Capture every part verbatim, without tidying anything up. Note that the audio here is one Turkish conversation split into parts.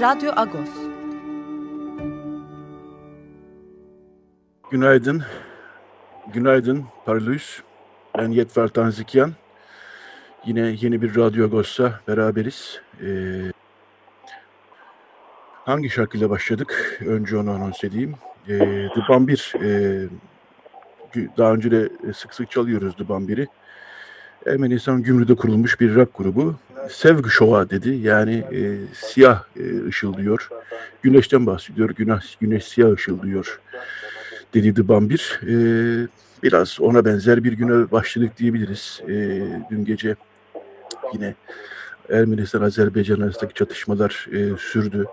Radyo Agos. Günaydın. Günaydın Barluş. Ben Yetvart Danzikyan. Yine yeni bir Radyo Agos'la beraberiz. Ee, hangi şarkıyla başladık? Önce onu anons edeyim. Ee, Da Bambir. Ee, daha önce de sık sık çalıyoruz Da Bambir'i. Ermenistan Gümrü'de kurulmuş bir rock grubu. Sevgi şova dedi. Yani e, siyah e, ışıldıyor. Güneşten bahsediyor. Güneş, güneş siyah ışıldıyor dedi Da Bambir. E, biraz ona benzer bir güne başladık diyebiliriz. E, dün gece yine Ermenistan-Azerbaycan arasındaki çatışmalar e, sürdü.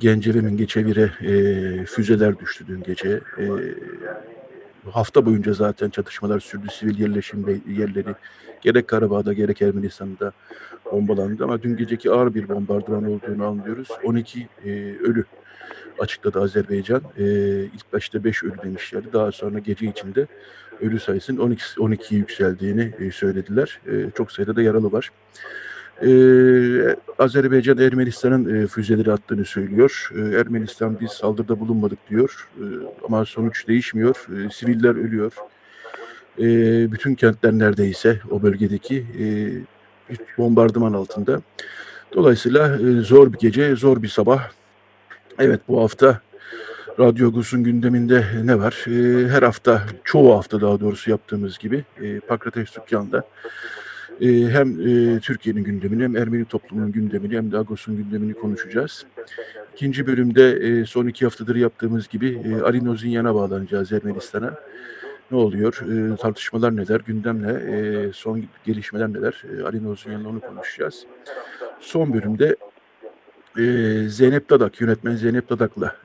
Gence ve Mingəçevir'e e, füzeler düştü dün gece. E, Hafta boyunca zaten çatışmalar sürdü. Sivil yerleşim yerleri gerek Karabağ'da gerek Ermenistan'da bombalandı. Ama dün geceki ağır bir bombardıman olduğunu anlıyoruz. on iki e, ölü açıkladı Azerbaycan. E, ilk başta beş ölü demişlerdi. Daha sonra gece içinde ölü sayısının on ikiye yükseldiğini e, söylediler. E, çok sayıda da yaralı var. Ee, Azerbaycan Ermenistan'ın e, füzeleri attığını söylüyor. Ee, Ermenistan biz saldırıda bulunmadık diyor. Ee, ama sonuç değişmiyor. Ee, siviller ölüyor. Ee, bütün kentler neredeyse o bölgedeki e, bombardıman altında. Dolayısıyla e, zor bir gece, zor bir sabah. Evet, bu hafta Radyo Agos'un gündeminde ne var? Ee, her hafta, çoğu hafta daha doğrusu yaptığımız gibi e, Pakrat Habrik hem Türkiye'nin gündemini hem Ermeni toplumunun gündemini hem de Agos'un gündemini konuşacağız. İkinci bölümde son iki haftadır yaptığımız gibi Alin Ozinyan'a bağlanacağız Ermenistan'a. Ne oluyor? Tartışmalar neler? Gündem ne? Son gelişmeler neler? Alin Ozinyan'la onu konuşacağız. Son bölümde Zeynep Dadak, yönetmen Zeynep Dadak'la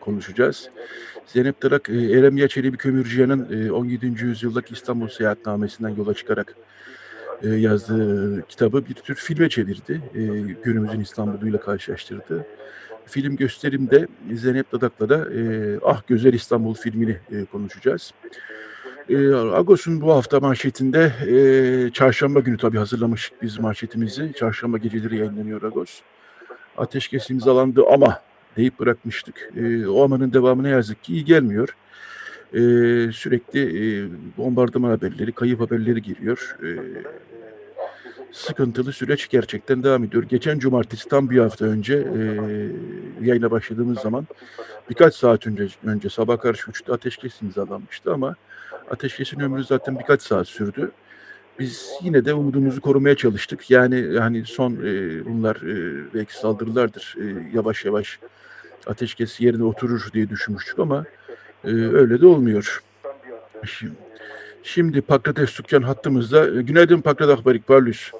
konuşacağız. Zeynep Dadak, Eremya Çelebi Kömürciyan'ın on yedinci yüzyıldaki İstanbul seyahatnamesinden yola çıkarak yazdığı kitabı bir tür filme çevirdi. Günümüzün İstanbul'uyla karşılaştırdı. Film gösterimde Zeynep Dadak'la da Ah Güzel İstanbul filmini konuşacağız. Agos'un bu hafta manşetinde çarşamba günü tabii hazırlamıştık biz manşetimizi. Çarşamba geceleri yayınlanıyor Agos. Ateşkes imzalandı ama deyip bırakmıştık. E, o amanın devamına yazık ki iyi gelmiyor. E, sürekli e, bombardıman haberleri, kayıp haberleri geliyor. E, sıkıntılı süreç gerçekten devam ediyor. Geçen cumartesi tam bir hafta önce e, yayına başladığımız zaman birkaç saat önce, önce sabah karşı üçte ateşkes imzalanmıştı ama ateşkesin ömrü zaten birkaç saat sürdü. Biz yine de umudumuzu korumaya çalıştık. Yani hani son e, bunlar e, belki saldırılardır. E, yavaş yavaş ateşkes yerine oturur diye düşünmüştük ama e, öyle de olmuyor. Şimdi, şimdi Pakrat Esayan hattımızda. Günaydın Pakrat Habrik Barluş.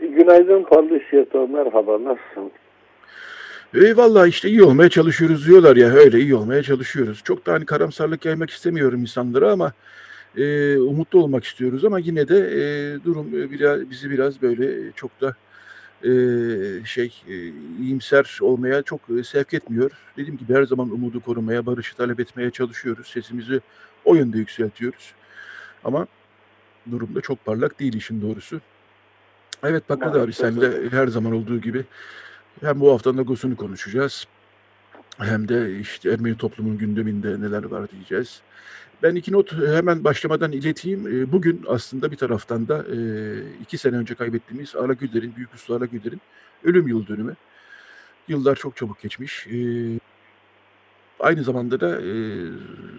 Günaydın Barluş Yato. Merhaba, nasılsın? E, vallahi işte iyi olmaya çalışıyoruz diyorlar ya. Öyle iyi olmaya çalışıyoruz. Çok da hani karamsarlık yaymak istemiyorum insanlara ama Ee, umutlu olmak istiyoruz ama yine de e, durum biraz, bizi biraz böyle çok da e, şey e, iyimser olmaya çok e, sevk etmiyor. Dediğim gibi her zaman umudu korumaya, barışı talep etmeye çalışıyoruz. Sesimizi o yönde yükseltiyoruz. Ama durumda çok parlak değil işin doğrusu. Evet Pakrat abi, senle her zaman olduğu gibi hem bu haftanın Agos'unu konuşacağız hem de işte Ermeni toplumun gündeminde neler var diyeceğiz. Ben iki not hemen başlamadan ileteyim. Bugün aslında bir taraftan da iki sene önce kaybettiğimiz Ara Güler'in, büyük usta Ara Güler'in ölüm yıl dönümü. Yıllar çok çabuk geçmiş. Aynı zamanda da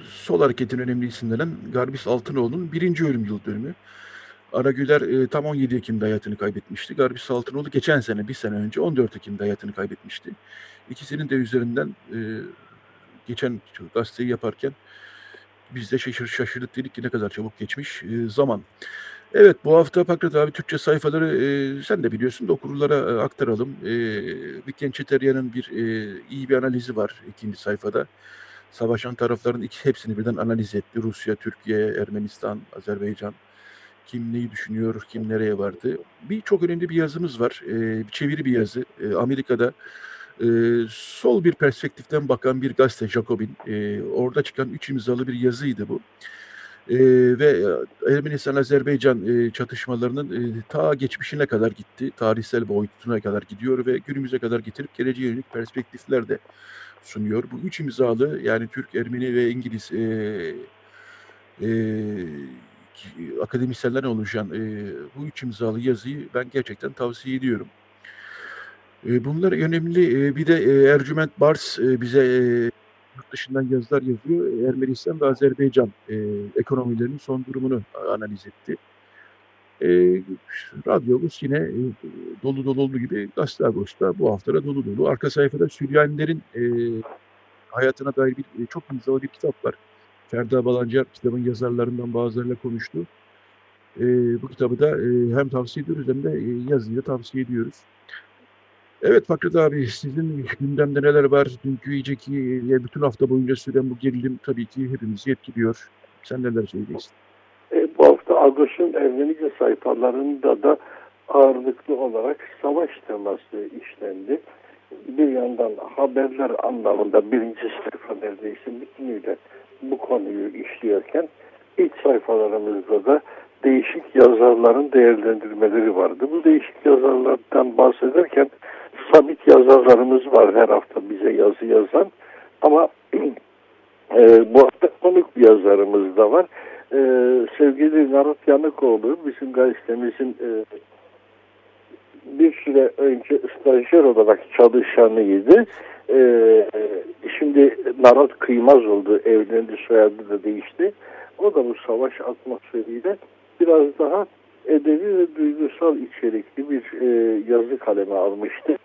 sol hareketin önemli isimlerinden Garbis Altınoğlu'nun birinci ölüm yıl dönümü. Ara Güler tam on yedi Ekim'de hayatını kaybetmişti. Garbis Altınoğlu geçen sene, bir sene önce on dört Ekim'de hayatını kaybetmişti. İkisinin de üzerinden geçen gazeteyi yaparken biz de şaşır, şaşırdık dedik ki ne kadar çabuk geçmiş e, zaman. Evet, bu hafta Pakrat abi Türkçe sayfaları e, sen de biliyorsun da okurlara e, aktaralım. E, Viken Çeteryan'ın bir e, iyi bir analizi var ikinci sayfada. Savaşan tarafların iki, hepsini birden analiz etti. Rusya, Türkiye, Ermenistan, Azerbaycan. Kim neyi düşünüyor, kim nereye vardı. Bir çok önemli bir yazımız var. E, çeviri bir yazı. E, Amerika'da e, sol bir perspektiften bakan bir gazete Jacobin. E, orada çıkan üç imzalı bir yazıydı bu. Ee, ve Ermenistan-Azerbaycan e, çatışmalarının e, ta geçmişine kadar gitti. Tarihsel boyutuna kadar gidiyor ve günümüze kadar getirip geleceğe yönelik perspektifler de sunuyor. Bu üç imzalı, yani Türk, Ermeni ve İngiliz e, e, akademisyenlerden oluşan e, bu üç imzalı yazıyı ben gerçekten tavsiye ediyorum. E, bunlar önemli. E, bir de e, Ercüment Bars e, bize e, yurt dışından yazılar yazıyor. Ermenistan ve Azerbaycan e, ekonomilerinin son durumunu analiz etti. E, radyomuz yine e, dolu dolu olduğu gibi Gazetagos'ta bu hafta da dolu dolu. Arka sayfada Süryanilerin e, hayatına dair bir, çok imzalı bir kitap var. Ferda Balancar kitabın yazarlarından bazılarıyla konuştu. E, bu kitabı da e, hem tavsiye ediyoruz hem de e, yazıyla tavsiye ediyoruz. Evet Fakret abi, sizin gündemde neler var? Dünkü iyice ki bütün hafta boyunca süren bu gerilim tabii ki hepimizi etkiliyor. Sen neler söyleyeceksin? E, bu hafta Agoş'un Ermenice sayfalarında da ağırlıklı olarak savaş teması işlendi. Bir yandan haberler anlamında birinci sayfa neredeyse bütünüyle bu konuyu işliyorken iç sayfalarımızda da değişik yazarların değerlendirmeleri vardı. Bu değişik yazarlardan bahsederken sabit yazarlarımız var her hafta bize yazı yazan, ama e, bu hafta konuk bir yazarımız da var. E, sevgili Nayat Yanıkoğlu, bizim gazetemizin e, bir süre önce stajyer olarak çalışanıydı. E, şimdi Nayat Kıymaz oldu, evlendi, soyadı da değişti. O da bu savaş atmosferiyle biraz daha edebi ve duygusal içerikli bir e, yazı kaleme almıştı.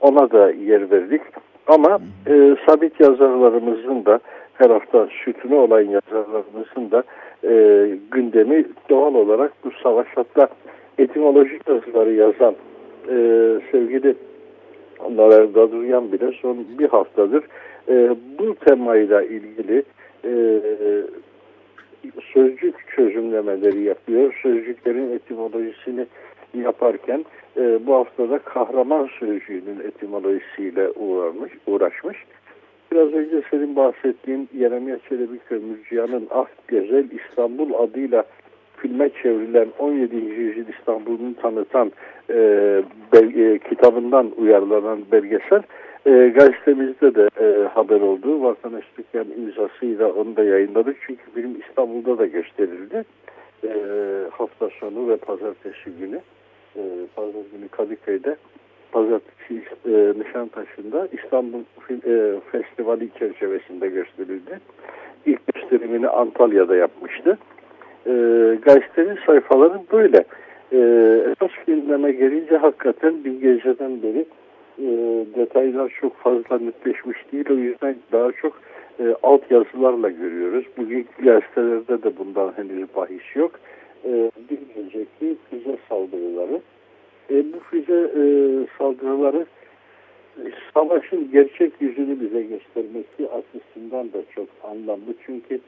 Ona da yer verdik. Ama e, sabit yazarlarımızın da her hafta sütunu olan yazarlarımızın da e, gündemi doğal olarak bu savaş, hatta etimolojik yazıları yazan e, sevgili Nareg Vartanyan bile son bir haftadır e, bu temayla ilgili e, sözcük çözümlemeleri yapıyor. Sözcüklerin etimolojisini yaparken e, bu haftada kahraman sözcüğünün etimolojisiyle uğramış, uğraşmış. Biraz önce senin bahsettiğin Eremya Çelebi Kömürciyan'ın Ah Güzel İstanbul adıyla filme çevrilen on yedinci yüzyıl İstanbul'unu tanıtan e, belge, kitabından uyarlanan belgesel E, gazetemizde de e, haber oldu. Vatandaş Tigran imzasıyla onu da yayınladık. Çünkü film İstanbul'da da gösterildi. E, hafta sonu ve pazartesi günü. E, Pazar günü Kadıköy'de, pazartesi e, Nişantaşı'nda İstanbul e, Festivali çerçevesinde gösterildi. İlk gösterimini Antalya'da yapmıştı. E, gazetenin sayfaları böyle. E, esas gündeme gelince hakikaten bir geceden beri E, detaylar çok fazla netleşmiş değil. O yüzden daha çok e, alt yazılarla görüyoruz. Bugünkü gazetelerde de bundan henüz bahis yok. E, bir önceki füze saldırıları. E, bu füze e, saldırıları savaşın gerçek yüzünü bize göstermesi açısından da çok anlamlı. Çünkü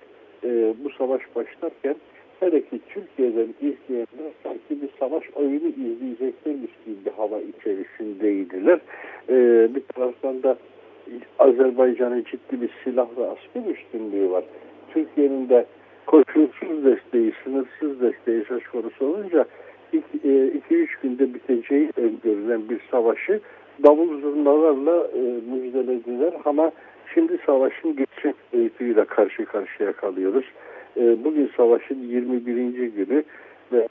e, bu savaş başlarken hele ki Türkiye'den izleyenler sanki bir savaş oyunu izleyeceklermiş gibi bir hava içerisindeydiler. Ee, bir taraftan da Azerbaycan'ın ciddi bir silah ve asker üstünlüğü var. Türkiye'nin de koşulsuz desteği, sınırsız desteği söz konusu olunca iki üç günde biteceği öngörülen bir savaşı davul zurnalarla e, müjdelediler, ama şimdi savaşın gerçek boyutuyla karşı karşıya kalıyoruz. Bugün savaşın yirmi birinci günü ve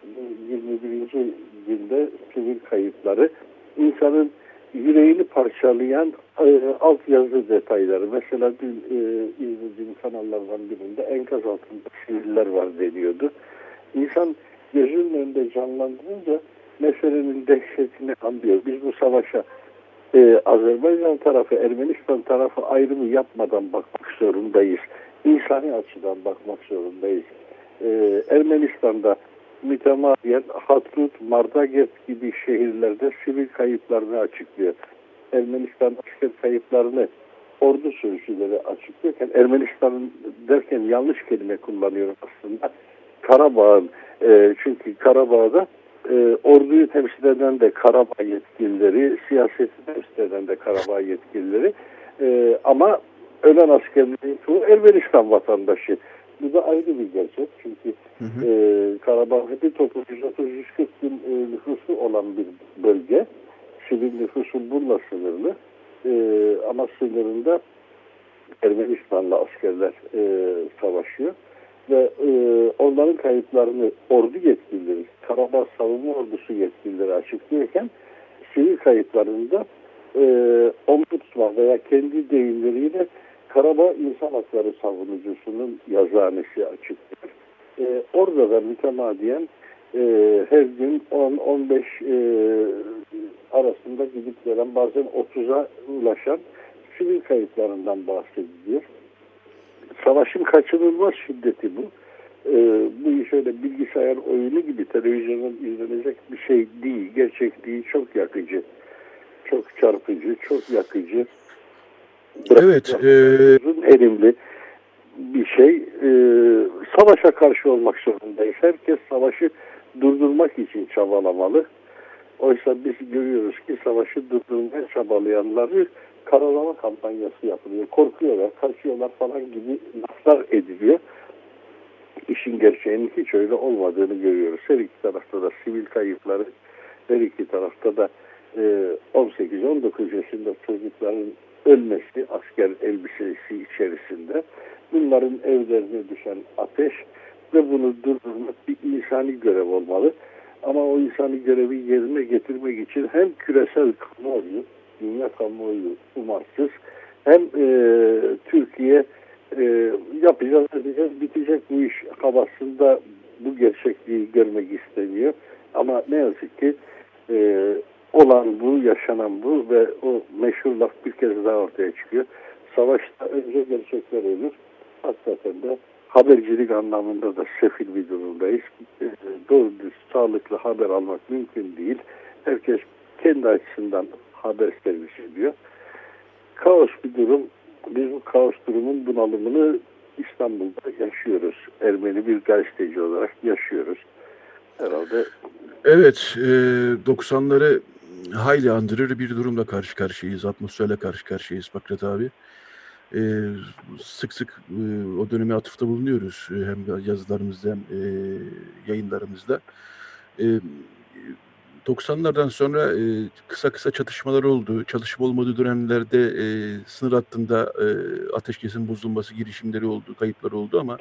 yirmi birinci günde sivil kayıpları, insanın yüreğini parçalayan e, altyazı detayları. Mesela dün e, izlediğim kanallardan birinde enkaz altında siviller var deniyordu. İnsan gözünün önünde canlandırınca meselenin dehşetini anlıyor. Biz bu savaşa e, Azerbaycan tarafı, Ermenistan tarafı ayrımı yapmadan bakmak zorundayız. İnsani açıdan bakmak zorundayız. Ee, Ermenistan'da mütemadiyen Hattut, Mardaget gibi şehirlerde sivil kayıplarını açıklıyor. Ermenistan asker kayıplarını ordu sözcüleri açıklıyorken, Ermenistan'ın derken yanlış kelime kullanıyorum aslında. Karabağ'ın, e, çünkü Karabağ'da e, orduyu temsil eden de Karabağ yetkilileri, siyaseti temsil eden de Karabağ yetkilileri e, ama ölen askerlerin çoğu Ermenistan vatandaşı. Bu da ayrı bir gerçek. Çünkü hı hı. E, Karabağ hepi toplu yüz otuz yüz kırk bin e, nüfusu olan bir bölge. Sivil nüfusun bununla sınırlı. E, ama sınırında Ermenistan'la askerler e, savaşıyor. Ve e, onların kayıplarını ordu yetkilileri, Karabağ Savunma Ordusu yetkilileri açıklıyorken sivil kayıplarında e, ombudsman veya kendi deyimleriyle Karabağ İnsan Hakları Savunucusunun yazanesi açıklıyor. E, orada da mütemadiyen e, her gün on on beş e, arasında gidip gelen, bazen otuza ulaşan sivil kayıplarından bahsediliyor. Savaşın kaçınılmaz şiddeti bu. Ee, bu iş öyle bilgisayar oyunu gibi televizyondan izlenecek bir şey değil. Gerçekliği çok yakıcı, çok çarpıcı, çok yakıcı. Evet. E... Elimli bir şey. Ee, savaşa karşı olmak zorundayız. Herkes savaşı durdurmak için çabalamalı. Oysa biz görüyoruz ki savaşı durdurmaya çabalayanları karalama kampanyası yapılıyor. Korkuyorlar, kaçıyorlar falan gibi laflar ediliyor. İşin gerçeğinin hiç öyle olmadığını görüyoruz. Her iki tarafta da sivil kayıpları, her iki tarafta da on sekiz on dokuz yaşında çocukların ölmesi asker elbisesi içerisinde. Bunların evlerine düşen ateş ve bunu durdurmak bir insani görev olmalı. Ama o insani görevi yerine getirmek için hem küresel kamuoyu, dünya kamuoyu umarsız, hem e, Türkiye e, yapacağız, edeceğiz, bitecek bu iş havasında bu gerçekliği görmek isteniyor. Ama ne yazık ki e, olan bu, yaşanan bu ve o meşhur laf bir kez daha ortaya çıkıyor. Savaşta önce gerçekler ölür. Hakikaten de habercilik anlamında da sefil bir durumdayız. E, doğru düz sağlıklı haber almak mümkün değil. Herkes kendi açısından haber servisi diyor. Kaos bir durum. Biz bu kaos durumun bunalımını İstanbul'da yaşıyoruz. Ermeni bir gazeteci olarak yaşıyoruz. Herhalde. Evet, doksanları hayli andırır bir durumla karşı karşıyayız. Atmosferle karşı karşıyayız Pakrat abi. Ee, sık sık o döneme atıfta bulunuyoruz. Hem yazılarımızda hem yayınlarımızda. Evet. doksanlardan sonra e, kısa kısa çatışmalar oldu. Çatışma olmadığı dönemlerde e, sınır hattında e, ateşkesin bozulması girişimleri oldu, kayıplar oldu ama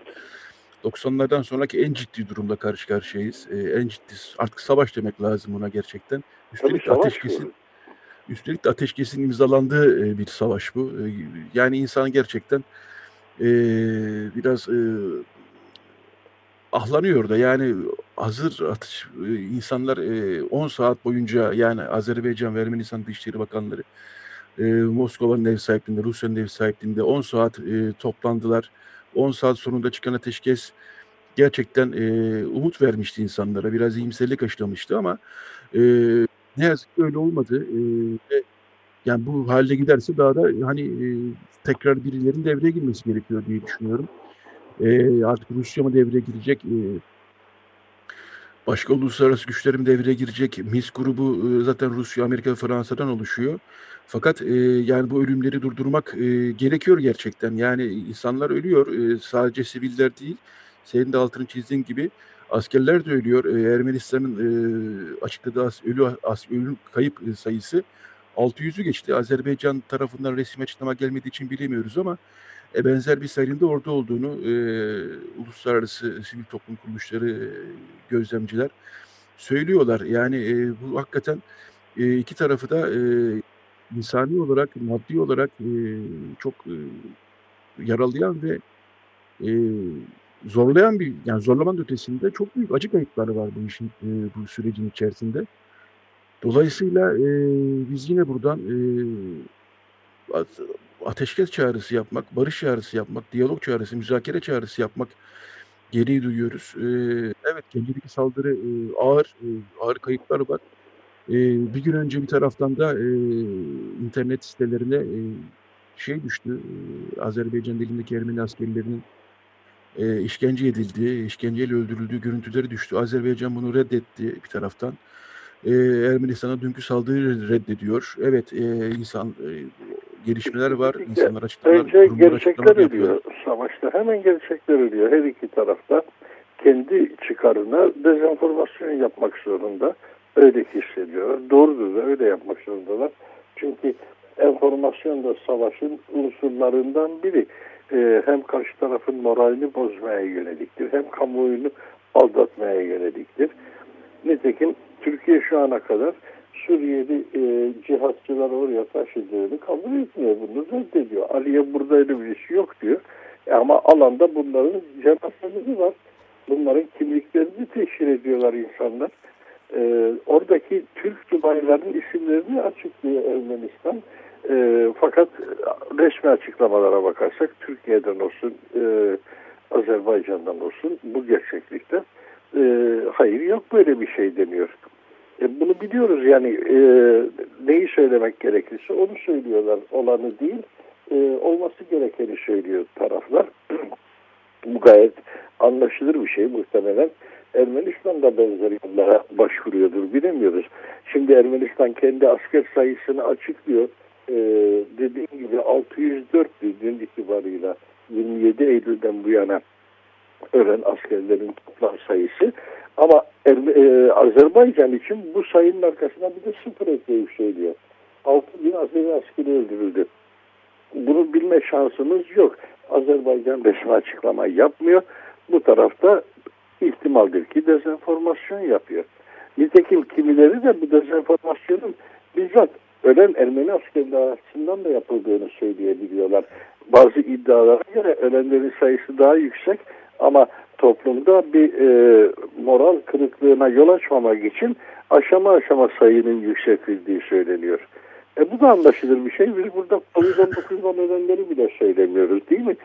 doksanlardan sonraki en ciddi durumla karşı karşıyayız. E, en ciddi, artık savaş demek lazım buna gerçekten. Üstelik tabii ateşkesin, üstelik de ateşkesin imzalandığı e, bir savaş bu. E, yani insan gerçekten e, biraz... E, ahlanıyor da, yani hazır atış, insanlar on saat boyunca, yani Azerbaycan ve Ermenistan Dışişleri Bakanları Moskova'nın ev sahipliğinde, Rusya'nın ev sahipliğinde on saat toplandılar. on saat sonunda çıkan ateşkes gerçekten umut vermişti insanlara. Biraz iyimserlik aşılamıştı ama ne yazık ki öyle olmadı. Yani bu halde giderse daha da hani tekrar birilerinin devreye girmesi gerekiyor diye düşünüyorum. E, artık Rusya mı devreye girecek, e, başka uluslararası güçler mi devreye girecek? Minsk grubu e, zaten Rusya, Amerika ve Fransa'dan oluşuyor. Fakat e, yani bu ölümleri durdurmak e, gerekiyor gerçekten. Yani insanlar ölüyor, e, sadece siviller değil. Senin de altını çizdiğin gibi askerler de ölüyor. E, Ermenistan'ın e, açıkladığı as, ölü, as, ölü kayıp sayısı altı yüzü geçti. Azerbaycan tarafından resmi açıklama gelmediği için bilemiyoruz ama E benzer bir sayının da orada olduğunu e, uluslararası sivil toplum kuruluşları, e, gözlemciler söylüyorlar. Yani e, bu hakikaten e, iki tarafı da e, insani olarak, maddi olarak e, çok e, yaralayan ve e, zorlayan bir, yani zorlamanın ötesinde çok büyük acı kayıpları var bu işin, e, bu sürecin içerisinde. Dolayısıyla e, biz yine buradan e, ateşkes çağrısı yapmak, barış çağrısı yapmak, diyalog çağrısı, müzakere çağrısı yapmak gereği duyuyoruz. E, evet, kendindeki saldırı e, ağır, e, ağır kayıplar var. E, bir gün önce bir taraftan da e, internet sitelerine e, şey düştü. E, Azerbaycan'daki Ermeni askerlerinin e, işkence edildiği, işkenceyle öldürüldüğü görüntüleri düştü. Azerbaycan bunu reddetti bir taraftan. Ee, Ermenistan'a dünkü saldırıyı reddediyor. Evet, e, insan e, gelişmeler var. İnsanlar açıklamalar, önce gerçekler ölüyor savaşta. Hemen gerçekler ölüyor. Her iki tarafta kendi çıkarına dezenformasyon yapmak zorunda. Öyle hissediyor. Doğrudur da öyle yapmak zorundalar. Çünkü enformasyon da savaşın unsurlarından biri. Ee, hem karşı tarafın moralini bozmaya yöneliktir, hem kamuoyunu aldatmaya yöneliktir. Nitekim Türkiye şu ana kadar Suriyeli e, cihatçılar oraya taşıdığını kabul etmiyor. Bunu reddediyor. Ali'ye burada öyle bir şey yok diyor. E ama alanda bunların cenazesi var. Bunların kimliklerini teşhir ediyorlar insanlar. E, oradaki Türk subayların isimlerini açıklıyor Ermenistan. E, fakat resmi açıklamalara bakarsak Türkiye'den olsun, e, Azerbaycan'dan olsun bu gerçeklikte E, hayır yok böyle bir şey deniyor. E, bunu biliyoruz yani e, neyi söylemek gerekirse onu söylüyorlar. Olanı değil e, olması gerekeni söylüyor taraflar. Bu gayet anlaşılır bir şey muhtemelen. Ermenistan da benzer yollara başvuruyordur bilemiyoruz. Şimdi Ermenistan kendi asker sayısını açıklıyor. E, dediğim gibi altı yüz dört dün itibarıyla yirmi yedi Eylül'den bu yana ölen askerlerin toplam sayısı, ama e, Azerbaycan için bu sayının arkasına bir de sıfır ekleyip söylüyor. altı bin Azeri askeri öldürüldü. Bunu bilme şansımız yok. Azerbaycan resmi açıklama yapmıyor. Bu tarafta ihtimaldir ki dezenformasyon yapıyor. Nitekim kimileri de bu dezenformasyonun bizzat ölen Ermeni askerler arasından da yapıldığını söyleyebiliyorlar. Bazı iddialara göre ölenlerin sayısı daha yüksek. Ama toplumda bir e, moral kırıklığına yol açmamak için aşama aşama sayının yükseltildiği söyleniyor. E, bu da anlaşılır bir şey. Biz burada on dokuzdan ölenleri bile söylemiyoruz değil mi?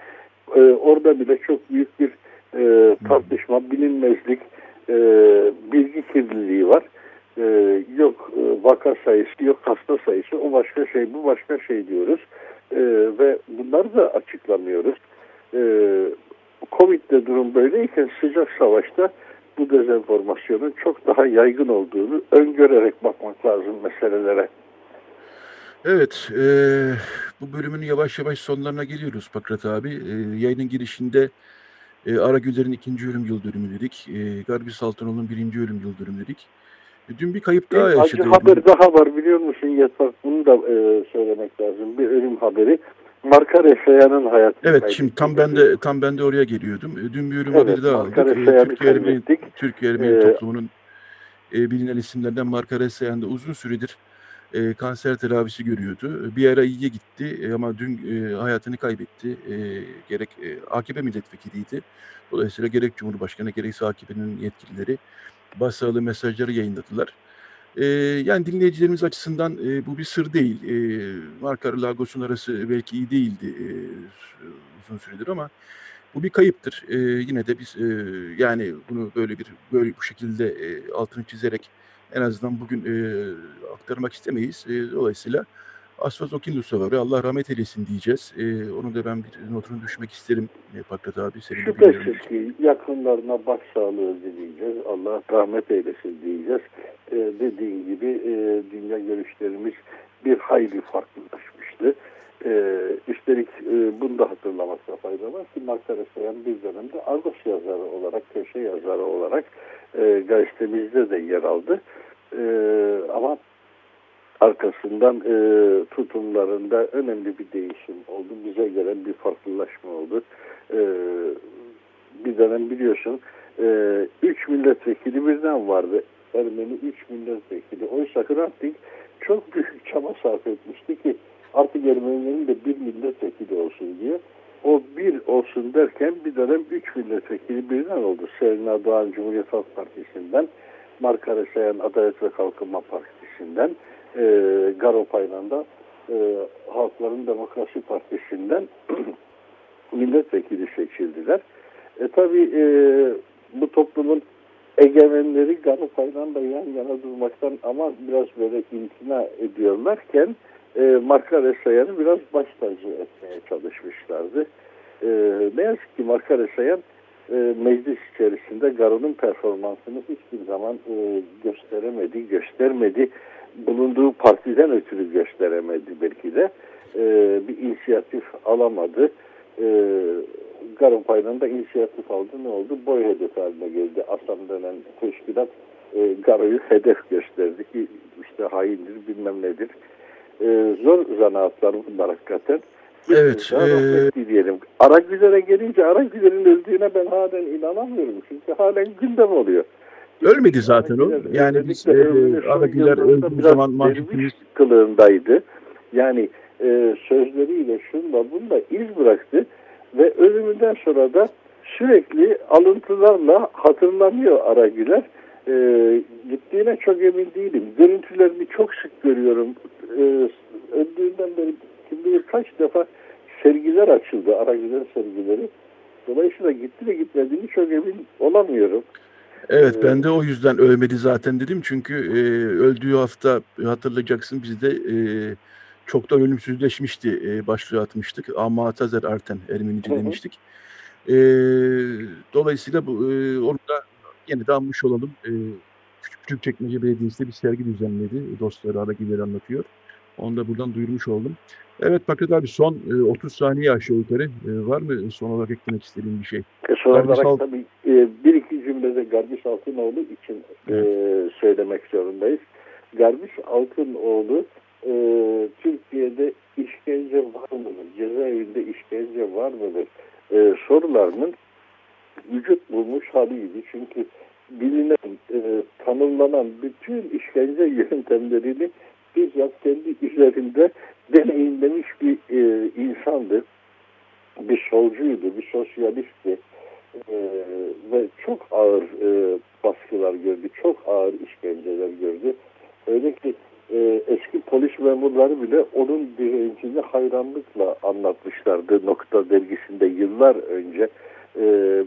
E, orada bile çok büyük bir e, tartışma, bilinmezlik, e, bilgi kirliliği var. E, yok e, vaka sayısı, yok hasta sayısı, o başka şey, bu başka şey diyoruz. E, ve bunları da açıklamıyoruz. Evet. Covid'de durum böyleyken sıcak savaşta bu dezenformasyonun çok daha yaygın olduğunu öngörerek bakmak lazım meselelere. Evet, e, bu bölümün yavaş yavaş sonlarına geliyoruz Pakrat abi. E, yayının girişinde e, Ara Güler'in ikinci ölüm yıl dönümü dedik. E, Garbis Altınoğlu'nun birinci ölüm yıl dönümü dedik. E, dün bir kayıp daha e, yaşadı. Acı haber daha var biliyor musun Yetvart? Bunu da e, söylemek lazım. Bir ölüm haberi. Markar Esayan'ın hayatı. Evet, şimdi tam ben de tam ben de oraya geliyordum. Dün bir ölüm haberi daha aldık. Türkiye Ermeni ee, toplumunun e, bilinen isimlerden Markar Esayan da uzun süredir e, kanser tedavisi görüyordu. Bir ara iyiye gitti ama dün e, hayatını kaybetti. E, gerek e, A K P milletvekiliydi. Dolayısıyla gerek Cumhurbaşkanı gerekse A K P'nin yetkilileri başsağlığı mesajları yayınladılar. Ee, yani dinleyicilerimiz açısından e, bu bir sır değil. E, Markar Lagos'un arası belki iyi değildi e, uzun süredir ama bu bir kayıptır. E, yine de biz e, yani bunu böyle bir böyle bu şekilde e, altını çizerek en azından bugün e, aktarmak istemeyiz. E, dolayısıyla Asfaz Okindus'a var. Allah rahmet eylesin diyeceğiz. E, onu da ben bir notunu düşmek isterim e, Pakrat abi. Şüphesiz ki yakınlarına başsağlığı dileyeceğiz. Allah rahmet eylesin diyeceğiz. E, dediğin gibi e, dünya görüşlerimiz bir hayli farklılaşmıştı. E, üstelik e, bunu da hatırlamakta fayda var ki Markar Esayan bir dönemde Argos yazarı olarak, köşe yazarı olarak e, gazetemizde de yer aldı. E, ama arkasından e, tutumlarında önemli bir değişim oldu. Bize gelen bir farklılaşma oldu. E, bir dönem biliyorsun e, üç milletvekili birden vardı. Ermeni üç milletvekili. Oysa Hrant çok büyük çaba sarf etmişti ki artık Ermenilerin de bir milletvekili olsun diye. O bir olsun derken bir dönem üç milletvekili birden oldu. Selina Doğan Cumhuriyet Halk Partisi'nden, Markar Esayan Adalet ve Kalkınma Partisi'nden, E, Garo Paylan'da e, Halkların Demokrasi Partisi'nden milletvekili seçildiler. E tabii e, bu toplumun egemenleri Garo Paylan'la yan yana durmaktan ama biraz böyle imtina ediyorlarken e, Markar Esayan'ı biraz baş tacı etmeye çalışmışlardı. E, ne yazık ki Markar Esayan e, meclis içerisinde Garo'nun performansını hiçbir zaman e, gösteremedi, göstermedi. Bulunduğu partiden ötürü gösteremedi belki de. E, bir inisiyatif alamadı. E, Garo Paylan da inisiyatif aldı. Ne oldu? Boy hedef haline geldi. Aslan denen teşkilat e, Garo'yu hedef gösterdi ki işte haindir bilmem nedir. E, zor zanaatlar bunlar hakikaten. Bir evet. E... diyelim. Ara Güler'e gelince Ara Güler'in öldüğüne ben halen inanamıyorum. Çünkü halen gündem oluyor. Ölmedi zaten o. Yani biz e, Ara Güler öldüğü zaman mahcup kılığındaydı. Yani e, sözleriyle şunla bunla iz bıraktı. Ve ölümünden sonra da sürekli alıntılarla hatırlanıyor Ara Güler. E, gittiğine çok emin değilim. Görüntülerini çok sık görüyorum. E, öldüğünden beri kim bilir kaç defa sergiler açıldı. Ara Güler sergileri. Dolayısıyla gitti de gitmediğini çok emin olamıyorum. Evet, ben de o yüzden ölmedi zaten dedim. Çünkü e, öldüğü hafta hatırlayacaksın bizde e, çoktan ölümsüzleşmişti e, başlığı atmıştık. Amma Atazer Arten Ermenice demiştik. E, dolayısıyla bu e, onu da yeniden anmış olalım. E, Küçükçekmece Belediyesi'nde bir sergi düzenledi. Dostları Ara Güler anlatıyor. Onu da buradan duyurmuş oldum. Evet Pakrat abi, son e, otuz saniye aşağı yukarı e, var mı? Son olarak eklemek istediğim bir şey. E, son Garbis olarak Alt... tabii e, bir iki cümlede Garbis Altınoğlu için evet. e, söylemek zorundayız. Garbis Altınoğlu e, Türkiye'de işkence var mıdır? Cezaevinde işkence var mıdır? E, sorularının vücut bulmuş haliydi. Çünkü bilinen, e, tanımlanan bütün işkence yöntemlerini bizzat kendi üzerinde deneyimlemiş bir e, insandı. Bir solcuydu, bir sosyalistti. E, ve çok ağır e, baskılar gördü, çok ağır işkenceler gördü. Öyle ki e, eski polis memurları bile onun direncini hayranlıkla anlatmışlardı. Nokta dergisinde yıllar önce e,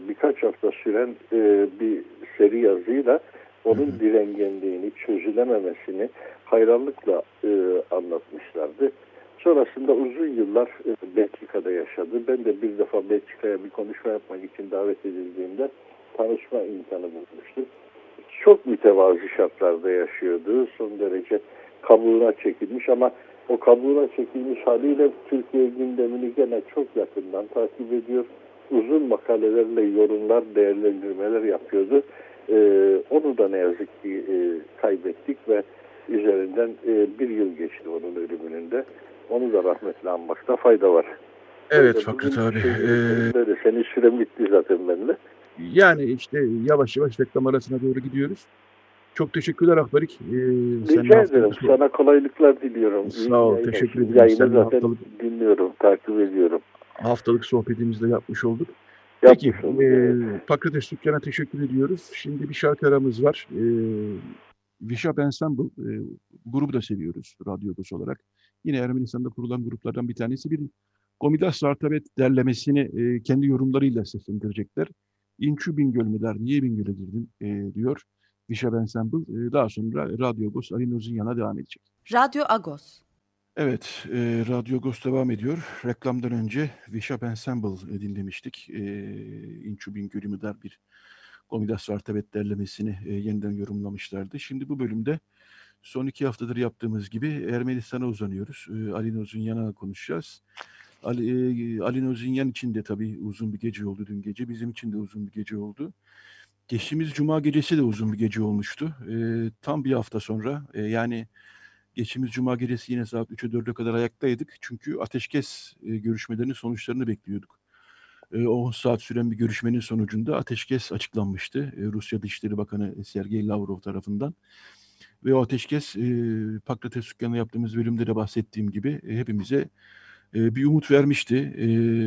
birkaç hafta süren e, bir seri yazıyla onun direngenliğini, çözülememesini hayranlıkla e, anlatmışlardı. Sonrasında uzun yıllar e, Belçika'da yaşadı. Ben de bir defa Belçika'ya bir konuşma yapmak için davet edildiğimde tanışma imkanı bulmuştum. Çok mütevazı şartlarda yaşıyordu. Son derece kabuğuna çekilmiş ama o kabuğuna çekilmiş haliyle Türkiye gündemini gene çok yakından takip ediyor. Uzun makalelerle yorumlar, değerlendirmeler yapıyordu. Ee, onu da ne yazık ki e, kaybettik ve üzerinden e, bir yıl geçti onun ölümünün de. Onu da rahmetle anmakta fayda var. Evet Fakret abi. Ee, senin süren bitti zaten benimle. Yani işte yavaş yavaş reklam arasına doğru gidiyoruz. Çok teşekkürler Ahbarik. Ee, Rica ederim. Sana kolaylıklar diliyorum. Sağ ol. Yayına, teşekkür ederim. Yayını zaten haftalık dinliyorum, takip ediyorum. Haftalık sohbetimizi de yapmış olduk. Peki, e, Pakrat Öztürkcan'a teşekkür ediyoruz. Şimdi bir şarkı aramız var. E, Vişap Ensemble, e, grubu da seviyoruz radyo dostu olarak. Yine Ermenistan'da kurulan gruplardan bir tanesi. Bir Gomidas Artabet derlemesini e, kendi yorumlarıyla seslendirecekler. İnçü bin gölmeder, niye bin göle girdin e, diyor Vişap Ensemble. E, daha sonra Radyo Agos, Alin Ozinyan'a devam edecek. Radyo Agos. Evet, e, Radyo Agos devam ediyor. Reklamdan önce Vişap Ensemble dinlemiştik. E, İnçubin Gölümüdar bir Gomidas Vartabet derlemesini e, yeniden yorumlamışlardı. Şimdi bu bölümde son iki haftadır yaptığımız gibi Ermenistan'a uzanıyoruz. E, Alin Ozinyan'a konuşacağız. Ali, e, Alin Ozinyan için de tabii uzun bir gece oldu dün gece. Bizim için de uzun bir gece oldu. Geçtiğimiz Cuma gecesi de uzun bir gece olmuştu. E, tam bir hafta sonra e, yani... Geçtiğimiz Cuma gecesi yine saat üçe dörde kadar ayaktaydık. Çünkü ateşkes görüşmelerinin sonuçlarını bekliyorduk. on saat süren bir görüşmenin sonucunda ateşkes açıklanmıştı. Rusya Dışişleri Bakanı Sergey Lavrov tarafından. Ve o ateşkes, Pakrat Öztürkcan'la yaptığımız bölümde de bahsettiğim gibi hepimize bir umut vermişti.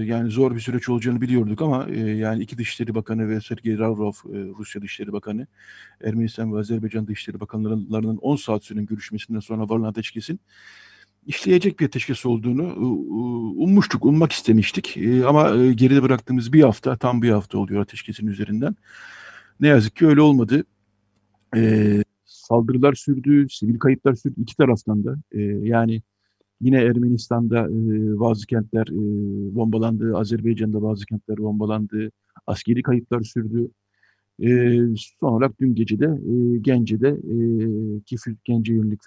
Yani zor bir süreç olacağını biliyorduk ama yani iki Dışişleri Bakanı ve Sergey Lavrov, Rusya Dışişleri Bakanı, Ermenistan ve Azerbaycan Dışişleri Bakanlarının on saat süren görüşmesinden sonra varılan ateşkesin işleyecek bir teşhis olduğunu ummuştuk, ummak istemiştik. Ama geride bıraktığımız bir hafta, tam bir hafta oluyor ateşkesin üzerinden. Ne yazık ki öyle olmadı. Ee, saldırılar sürdü, sivil kayıplar sürdü iki taraftan da. Ee, yani yine Ermenistan'da e, bazı kentler e, bombalandı, Azerbaycan'da bazı kentler bombalandı, askeri kayıplar sürdü. Ee, son olarak dün gece de e, Gence'de e, ki Gence yönelik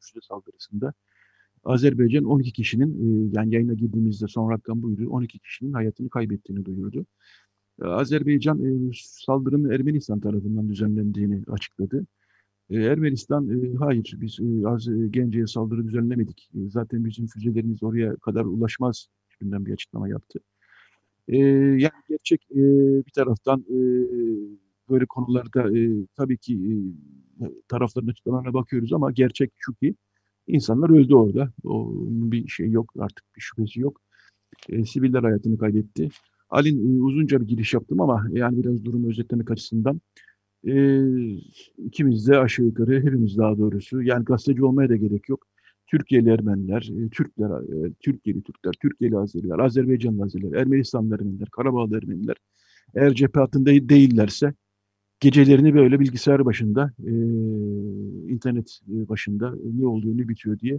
füze saldırısında Azerbaycan on iki kişinin e, yani yayına girdiğimizde son rakam buydu, on iki kişinin hayatını kaybettiğini duyurdu. Ee, Azerbaycan e, saldırının Ermenistan tarafından düzenlendiğini açıkladı. Ee, Ermenistan e, hayır biz e, Gence'ye saldırı düzenlemedik. E, zaten bizim füzelerimiz oraya kadar ulaşmaz şeklinde bir açıklama yaptı. Ee, yani gerçek e, bir taraftan e, böyle konularda e, tabii ki e, tarafların açıklamalarına bakıyoruz ama gerçek şu ki insanlar öldü orada. O, bir şey yok artık, bir şüphesi yok. E, siviller hayatını kaybetti. Alin e, uzunca bir giriş yaptım ama yani biraz durumu özetlemek açısından e, ikimiz de aşağı yukarı hepimiz daha doğrusu yani gazeteci olmaya da gerek yok. Türkiye'li Ermeniler, Türkler, Türkiye'li Türkler, Türkiye'li Azeriler, Azerbaycanlı Azeriler, Ermenistanlı Ermeniler, Karabağlı Ermeniler eğer cephe hattında değillerse gecelerini böyle bilgisayar başında, e, internet başında ne oluyor, ne bitiyor diye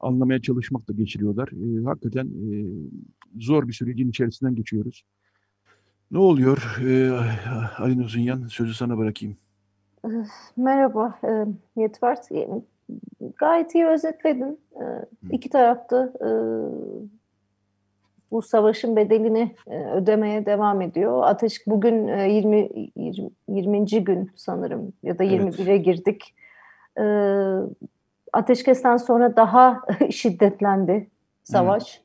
anlamaya çalışmakla geçiriyorlar. E, hakikaten e, zor bir sürecin içerisinden geçiyoruz. Ne oluyor? E, Alin Ozinian, sözü sana bırakayım. Merhaba, Yetvart. Gayet iyi özetledin. Ee, iki tarafta e, bu savaşın bedelini e, ödemeye devam ediyor. Ateş bugün e, yirmi, yirmi, yirminci gün sanırım ya da yirmi bire evet. girdik. E, ateşkesten sonra daha şiddetlendi savaş.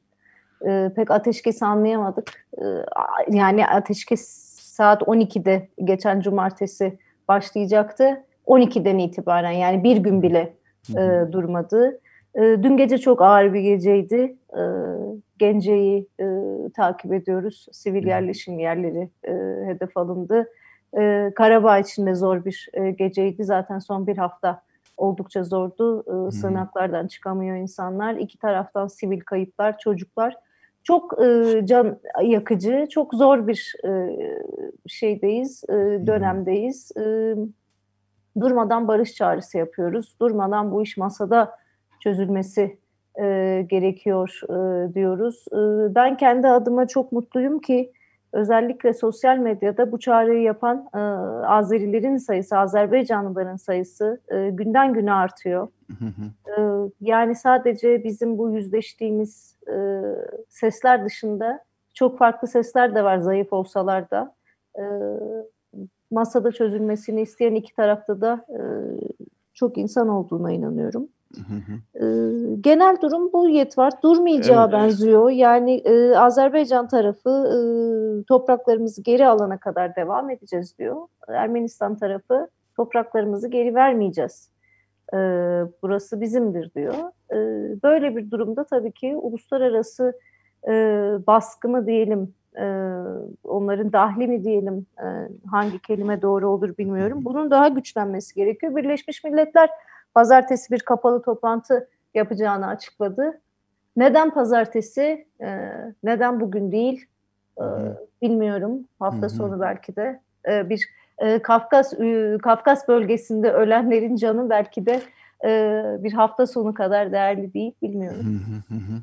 E, pek ateşkesi anlayamadık. E, yani ateşkes saat on ikide geçen cumartesi başlayacaktı. on ikiden itibaren yani bir gün bile E, durmadı. E, dün gece çok ağır bir geceydi. E, Gence'yi e, takip ediyoruz. Sivil yerleşim yerleri e, hedef alındı. E, Karabağ için de zor bir e, geceydi. Zaten son bir hafta oldukça zordu. E, sığınaklardan çıkamıyor insanlar. İki taraftan sivil kayıplar, çocuklar. Çok e, can yakıcı, çok zor bir e, şeydeyiz, e, dönemdeyiz. E, Durmadan barış çağrısı yapıyoruz. Durmadan bu iş masada çözülmesi e, gerekiyor e, diyoruz. E, ben kendi adıma çok mutluyum ki özellikle sosyal medyada bu çağrıyı yapan e, Azerilerin sayısı, Azerbaycanlıların sayısı e, günden güne artıyor. e, yani sadece bizim bu yüzleştiğimiz e, sesler dışında çok farklı sesler de var zayıf olsalar da. E, Masada çözülmesini isteyen iki tarafta da e, çok insan olduğuna inanıyorum. Hı hı. E, genel durum bu Yetvart. Durmayacağı evet. benziyor. Yani e, Azerbaycan tarafı e, topraklarımızı geri alana kadar devam edeceğiz diyor. Ermenistan tarafı topraklarımızı geri vermeyeceğiz. E, burası bizimdir diyor. E, böyle bir durumda tabii ki uluslararası e, baskı mı diyelim, Ee, onların dahli mi diyelim e, hangi kelime doğru olur bilmiyorum. Bunun daha güçlenmesi gerekiyor. Birleşmiş Milletler pazartesi bir kapalı toplantı yapacağını açıkladı. Neden pazartesi, e, neden bugün değil e, bilmiyorum. Hafta Hı-hı. sonu belki de e, bir e, Kafkas e, Kafkas bölgesinde ölenlerin canı belki de e, bir hafta sonu kadar değerli değil bilmiyorum. Hı-hı.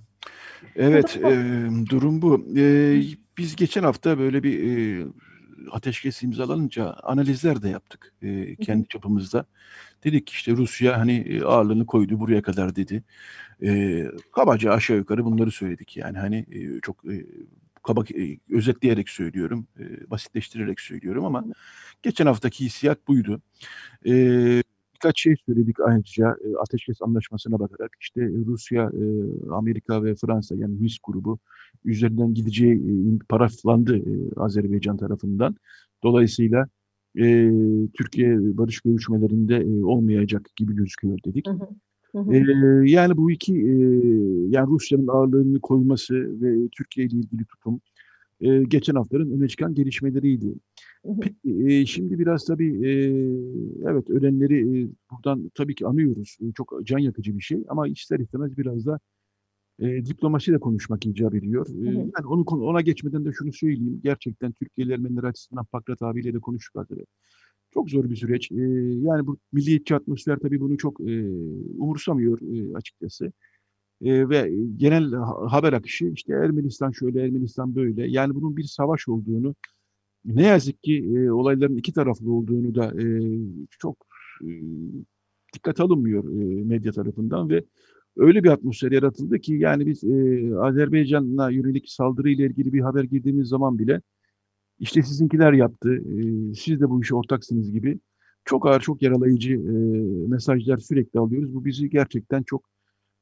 Evet, e, durum bu. E, biz geçen hafta böyle bir e, ateşkes imzalanınca analizler de yaptık e, kendi çapımızda. Dedik ki işte Rusya hani ağırlığını koydu buraya kadar dedi. E, kabaca aşağı yukarı bunları söyledik yani hani e, çok e, kaba e, özetleyerek söylüyorum, e, basitleştirerek söylüyorum ama geçen haftaki hissiyat buydu. E, Birkaç şey söyledik ayrıca ateşkes anlaşmasına bakarak işte Rusya, Amerika ve Fransa yani Minsk grubu üzerinden gideceği paraflandı Azerbaycan tarafından. Dolayısıyla e, Türkiye barış görüşmelerinde olmayacak gibi gözüküyor dedik. Hı hı. Hı hı. E, yani bu iki e, yani Rusya'nın ağırlığını koyması ve Türkiye ile ilgili tutum e, geçen haftanın öne çıkan gelişmeleriydi. Peki, e, şimdi biraz tabii e, evet ölenleri e, buradan tabii ki anıyoruz. E, çok can yakıcı bir şey ama ister istemez biraz da e, diplomasiyle konuşmak icap ediyor. E, yani onu, ona geçmeden de şunu söyleyeyim. Gerçekten Türkiye'li Ermeniler açısından Pakrat abiyle de konuştuk artık. Çok zor bir süreç. E, yani bu milliyetçi atmosfer tabii bunu çok e, umursamıyor e, açıkçası. E, ve genel haber akışı işte Ermenistan şöyle, Ermenistan böyle. Yani bunun bir savaş olduğunu, ne yazık ki e, olayların iki taraflı olduğunu da e, çok e, dikkat alınmıyor e, medya tarafından ve öyle bir atmosfer yaratıldı ki yani biz e, Azerbaycan'a yönelik saldırıyla ilgili bir haber girdiğimiz zaman bile işte sizinkiler yaptı, e, siz de bu işe ortaksınız gibi çok ağır, çok yaralayıcı e, mesajlar sürekli alıyoruz. Bu bizi gerçekten çok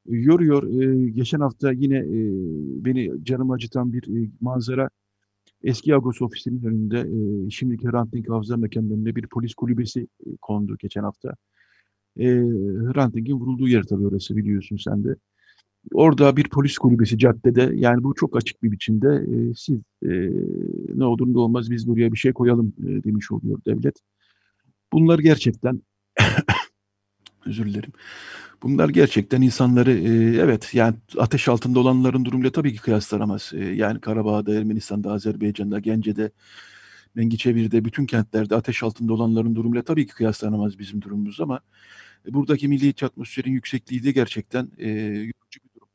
yoruyor. E, geçen hafta yine e, beni canımı acıtan bir e, manzara. Eski Agos ofisinin önünde, e, şimdiki Hrant Dink Hafıza Mekanı'nın önünde bir polis kulübesi e, kondu geçen hafta. E, Hrant Dink'in vurulduğu yer tabii orası, biliyorsun sen de. Orada bir polis kulübesi caddede, yani bu çok açık bir biçimde. E, siz e, ne olur ne olmaz biz buraya bir şey koyalım e, demiş oluyor devlet. Bunlar gerçekten, özür dilerim. Bunlar gerçekten insanları, e, evet yani ateş altında olanların durumuyla tabii ki kıyaslanamaz. E, yani Karabağ'da, Ermenistan'da, Azerbaycan'da, Gence'de, Mengiçevir'de, bütün kentlerde ateş altında olanların durumuyla tabii ki kıyaslanamaz bizim durumumuz ama e, buradaki milliyetçi atmosferin yüksekliği de gerçekten e, yorucu bir durum.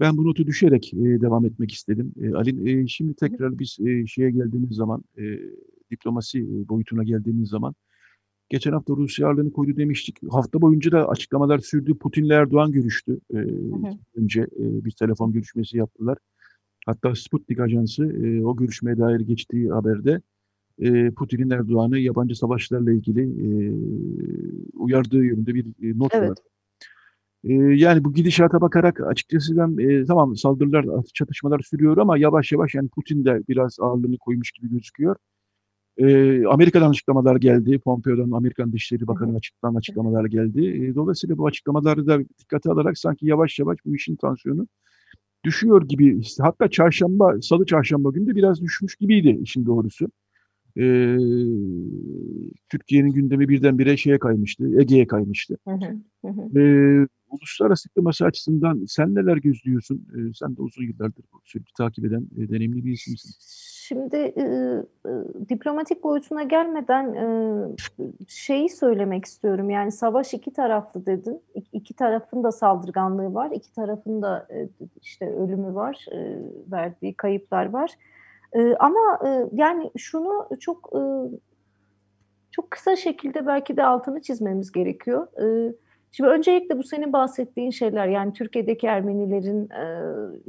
Ben bu notu düşerek e, devam etmek istedim. E, Alin, e, şimdi tekrar biz e, şeye geldiğimiz zaman, e, diplomasi boyutuna geldiğimiz zaman, geçen hafta Rusya ağırlığını koydu demiştik. Hafta boyunca da açıklamalar sürdü. Putin'le Erdoğan görüştü. Ee, önce e, bir telefon görüşmesi yaptılar. Hatta Sputnik Ajansı e, o görüşmeye dair geçtiği haberde e, Putin'in Erdoğan'ı yabancı savaşlarla ilgili e, uyardığı yönünde bir e, not evet. var. E, yani bu gidişata bakarak açıkçası ben e, tamam saldırılar, çatışmalar sürüyor ama yavaş yavaş yani Putin de biraz ağırlığını koymuş gibi gözüküyor. E, Amerika'dan açıklamalar geldi. Pompeo'dan, Amerikan Dışişleri Bakanı'nın açıklanan açıklamalar geldi. E, dolayısıyla bu açıklamaları da dikkate alarak sanki yavaş yavaş bu işin tansiyonu düşüyor gibi. Hatta çarşamba, salı çarşamba günü de biraz düşmüş gibiydi işin doğrusu. E, Türkiye'nin gündemi birdenbire şeye kaymıştı, Ege'ye kaymıştı. E, uluslararası kliması açısından sen neler gözlüyorsun? E, sen de uzun yıllardır sürekli takip eden e, deneyimli bir isimsin. Şimdi e, e, diplomatik boyutuna gelmeden e, şeyi söylemek istiyorum. Yani savaş iki taraflı dedin. İ, iki tarafın da saldırganlığı var. İki tarafın da e, işte ölümü var. E, verdiği kayıplar var. E, ama e, yani şunu çok e, çok kısa şekilde belki de altını çizmemiz gerekiyor. E, şimdi öncelikle bu senin bahsettiğin şeyler yani Türkiye'deki Ermenilerin e,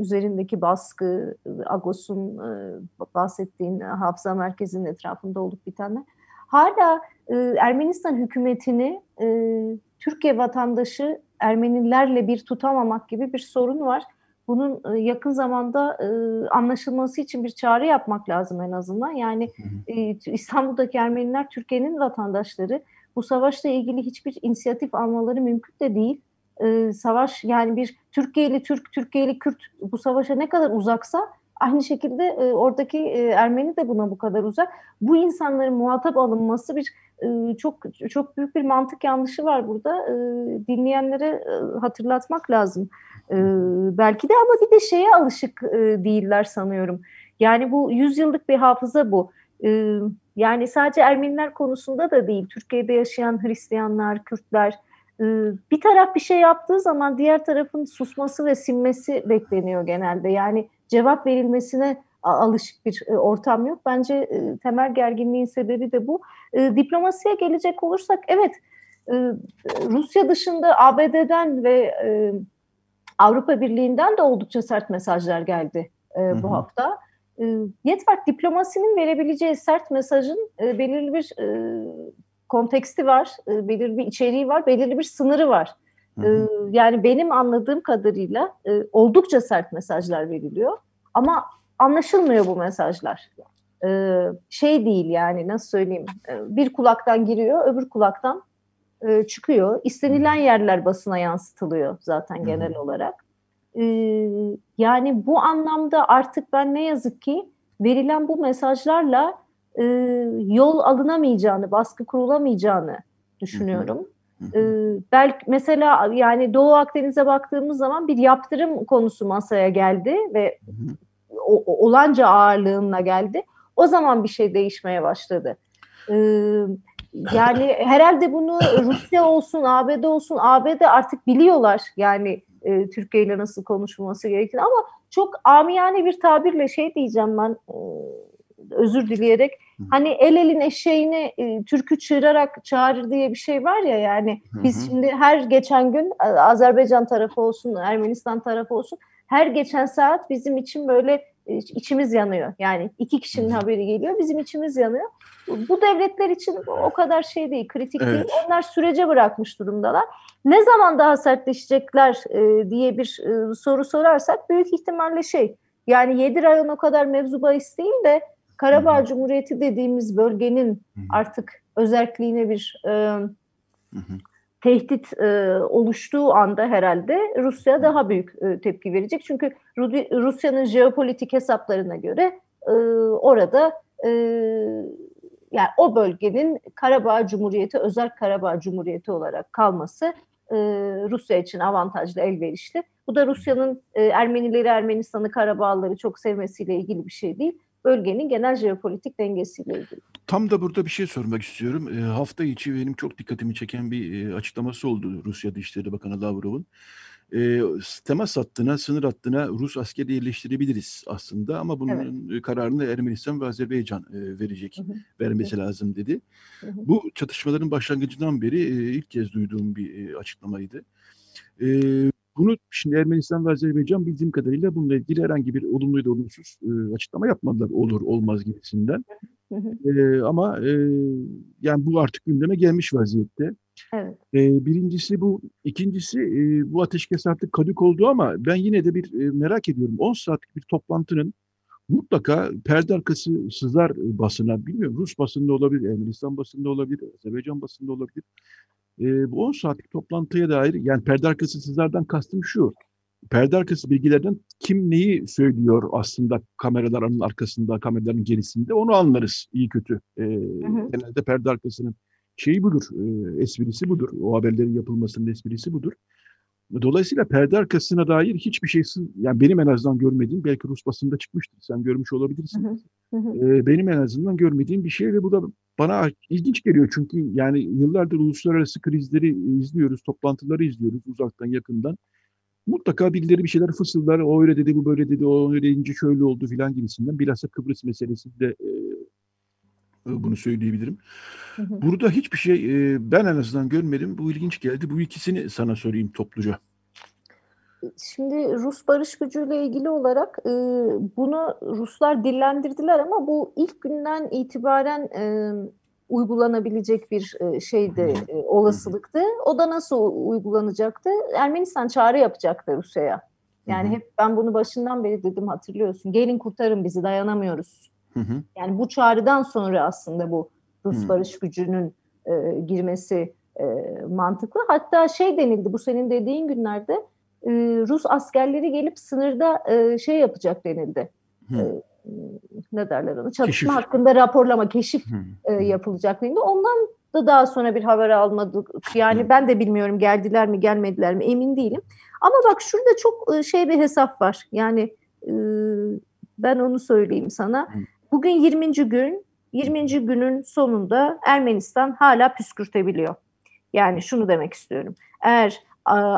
üzerindeki baskı, Agos'un e, bahsettiğin hafıza merkezinin etrafında olup bitenler. Hala e, Ermenistan hükümetini e, Türkiye vatandaşı Ermenilerle bir tutamamak gibi bir sorun var. Bunun e, yakın zamanda e, anlaşılması için bir çağrı yapmak lazım en azından. Yani e, İstanbul'daki Ermeniler Türkiye'nin vatandaşları. Bu savaşla ilgili hiçbir inisiyatif almaları mümkün de değil. Ee, savaş yani bir Türkiye'li Türk, Türkiye'li Kürt bu savaşa ne kadar uzaksa aynı şekilde e, oradaki e, Ermeni de buna bu kadar uzak. Bu insanların muhatap alınması bir e, çok çok büyük bir mantık yanlışı var burada. E, dinleyenlere e, hatırlatmak lazım. E, belki de ama bir de şeye alışık e, değiller sanıyorum. Yani bu yüzyıllık bir hafıza bu. E, Yani sadece Ermeniler konusunda da değil, Türkiye'de yaşayan Hristiyanlar, Kürtler, bir taraf bir şey yaptığı zaman diğer tarafın susması ve sinmesi bekleniyor genelde. Yani cevap verilmesine alışık bir ortam yok. Bence temel gerginliğin sebebi de bu. Diplomasiye gelecek olursak, evet Rusya dışında A B D'den ve Avrupa Birliği'nden de oldukça sert mesajlar geldi bu hafta. Yetvart diplomasinin verebileceği sert mesajın e, belirli bir e, konteksti var, e, belirli bir içeriği var, belirli bir sınırı var. E, yani benim anladığım kadarıyla e, oldukça sert mesajlar veriliyor ama anlaşılmıyor bu mesajlar. E, şey değil yani nasıl söyleyeyim, e, bir kulaktan giriyor, öbür kulaktan e, çıkıyor. İstenilen yerler basına yansıtılıyor zaten genel olarak. Yani bu anlamda artık ben ne yazık ki verilen bu mesajlarla e, yol alınamayacağını, baskı kurulamayacağını düşünüyorum. E, belki mesela yani Doğu Akdeniz'e baktığımız zaman bir yaptırım konusu masaya geldi ve o, olanca ağırlığına geldi. O zaman bir şey değişmeye başladı. E, yani herhalde bunu Rusya olsun, A B D olsun, A B D artık biliyorlar yani e, Türkiye ile nasıl konuşulması gerektiğini, ama çok amiyane bir tabirle şey diyeceğim ben, e, özür dileyerek, hani el elin eşeğini e, türkü çığırarak çağırır diye bir şey var ya, yani biz şimdi her geçen gün Azerbaycan tarafı olsun, Ermenistan tarafı olsun, her geçen saat bizim için böyle içimiz yanıyor. Yani iki kişinin haberi geliyor, bizim içimiz yanıyor. Bu devletler için o kadar şey değil, kritik evet. değil. Onlar sürece bırakmış durumdalar. Ne zaman daha sertleşecekler diye bir soru sorarsak büyük ihtimalle şey, yani yedi rayon o kadar mevzu bahis değil de Karabağ Cumhuriyeti dediğimiz bölgenin artık özerkliğine bir tehdit e, oluştuğu anda herhalde Rusya daha büyük e, tepki verecek. Çünkü Rusya'nın jeopolitik hesaplarına göre e, orada e, yani o bölgenin Karabağ Cumhuriyeti, özerk Karabağ Cumhuriyeti olarak kalması e, Rusya için avantajlı, elverişli. Bu da Rusya'nın e, Ermenileri, Ermenistan'ı, Karabağlıları çok sevmesiyle ilgili bir şey değil. Bölgenin genel jeopolitik dengesiyle ilgili. Tam da burada bir şey sormak istiyorum. E, hafta içi benim çok dikkatimi çeken bir e, açıklaması oldu Rusya Dışişleri Bakanı Lavrov'un. E, temas hattına, sınır hattına Rus askeri yerleştirebiliriz aslında ama bunun evet. kararını Ermenistan ve Azerbaycan e, verecek, hı hı. vermesi hı hı. lazım dedi. Hı hı. Bu çatışmaların başlangıcından beri e, ilk kez duyduğum bir e, açıklamaydı. E, Bunu şimdi Ermenistan ve Azerbaycan bildiğim kadarıyla bununla ilgili herhangi bir olumlu ya da olumsuz e, açıklama yapmadılar, olur olmaz gibisinden. e, ama e, yani bu artık gündeme gelmiş vaziyette. Evet. E, birincisi bu, ikincisi e, bu ateşkes artık kadük oldu ama ben yine de bir e, merak ediyorum. on saatlik bir toplantının mutlaka perde arkası sızar basına, bilmiyorum, Rus basında olabilir, Ermenistan basında olabilir, Azerbaycan basında olabilir. E, bu on saatlik toplantıya dair, yani perde arkası sizlerden kastım şu, perde arkası bilgilerden kim neyi söylüyor aslında kameraların arkasında, kameraların gerisinde, onu anlarız iyi kötü. E, hı hı. Genelde perde arkasının şeyi budur, e, esprisi budur, o haberlerin yapılmasının esprisi budur. Dolayısıyla perde arkasına dair hiçbir şey, yani benim en azından görmediğim, belki Rus basında çıkmıştır, sen görmüş olabilirsin. Hı hı hı. E, benim en azından görmediğim bir şey ve bu da bana ilginç geliyor çünkü yani yıllardır uluslararası krizleri izliyoruz, toplantıları izliyoruz uzaktan yakından. Mutlaka birileri bir şeyler fısıldar, o öyle dedi, bu böyle dedi, o öyle ince şöyle oldu filan gibisinden. Bilhassa Kıbrıs meselesinde e, bunu söyleyebilirim. Hı hı. Burada hiçbir şey e, ben en azından görmedim. Bu ilginç geldi. Bu ikisini sana sorayım topluca. Şimdi Rus barış gücüyle ilgili olarak e, bunu Ruslar dillendirdiler ama bu ilk günden itibaren e, uygulanabilecek bir e, şeydi, e, olasılıktı. O da nasıl uygulanacaktı? Ermenistan çağrı yapacaktı Rusya'ya. Yani hı hı. hep ben bunu başından beri dedim, hatırlıyorsun. Gelin kurtarın bizi, dayanamıyoruz. Hı hı. Yani bu çağrıdan sonra aslında bu Rus hı. barış gücünün e, girmesi e, mantıklı. Hatta şey denildi, bu senin dediğin günlerde Ee, Rus askerleri gelip sınırda e, şey yapacak denildi. Ee, ne derler onu? Çatışma keşif. hakkında raporlama, keşif e, yapılacak denildi. Ondan da daha sonra bir haber almadık. Yani Hı. ben de bilmiyorum geldiler mi gelmediler mi emin değilim. Ama bak şurada çok e, şey bir hesap var. Yani e, ben onu söyleyeyim sana. Hı. Bugün yirminci gün, yirminci günün sonunda Ermenistan hala püskürtebiliyor. Yani şunu demek istiyorum. Eğer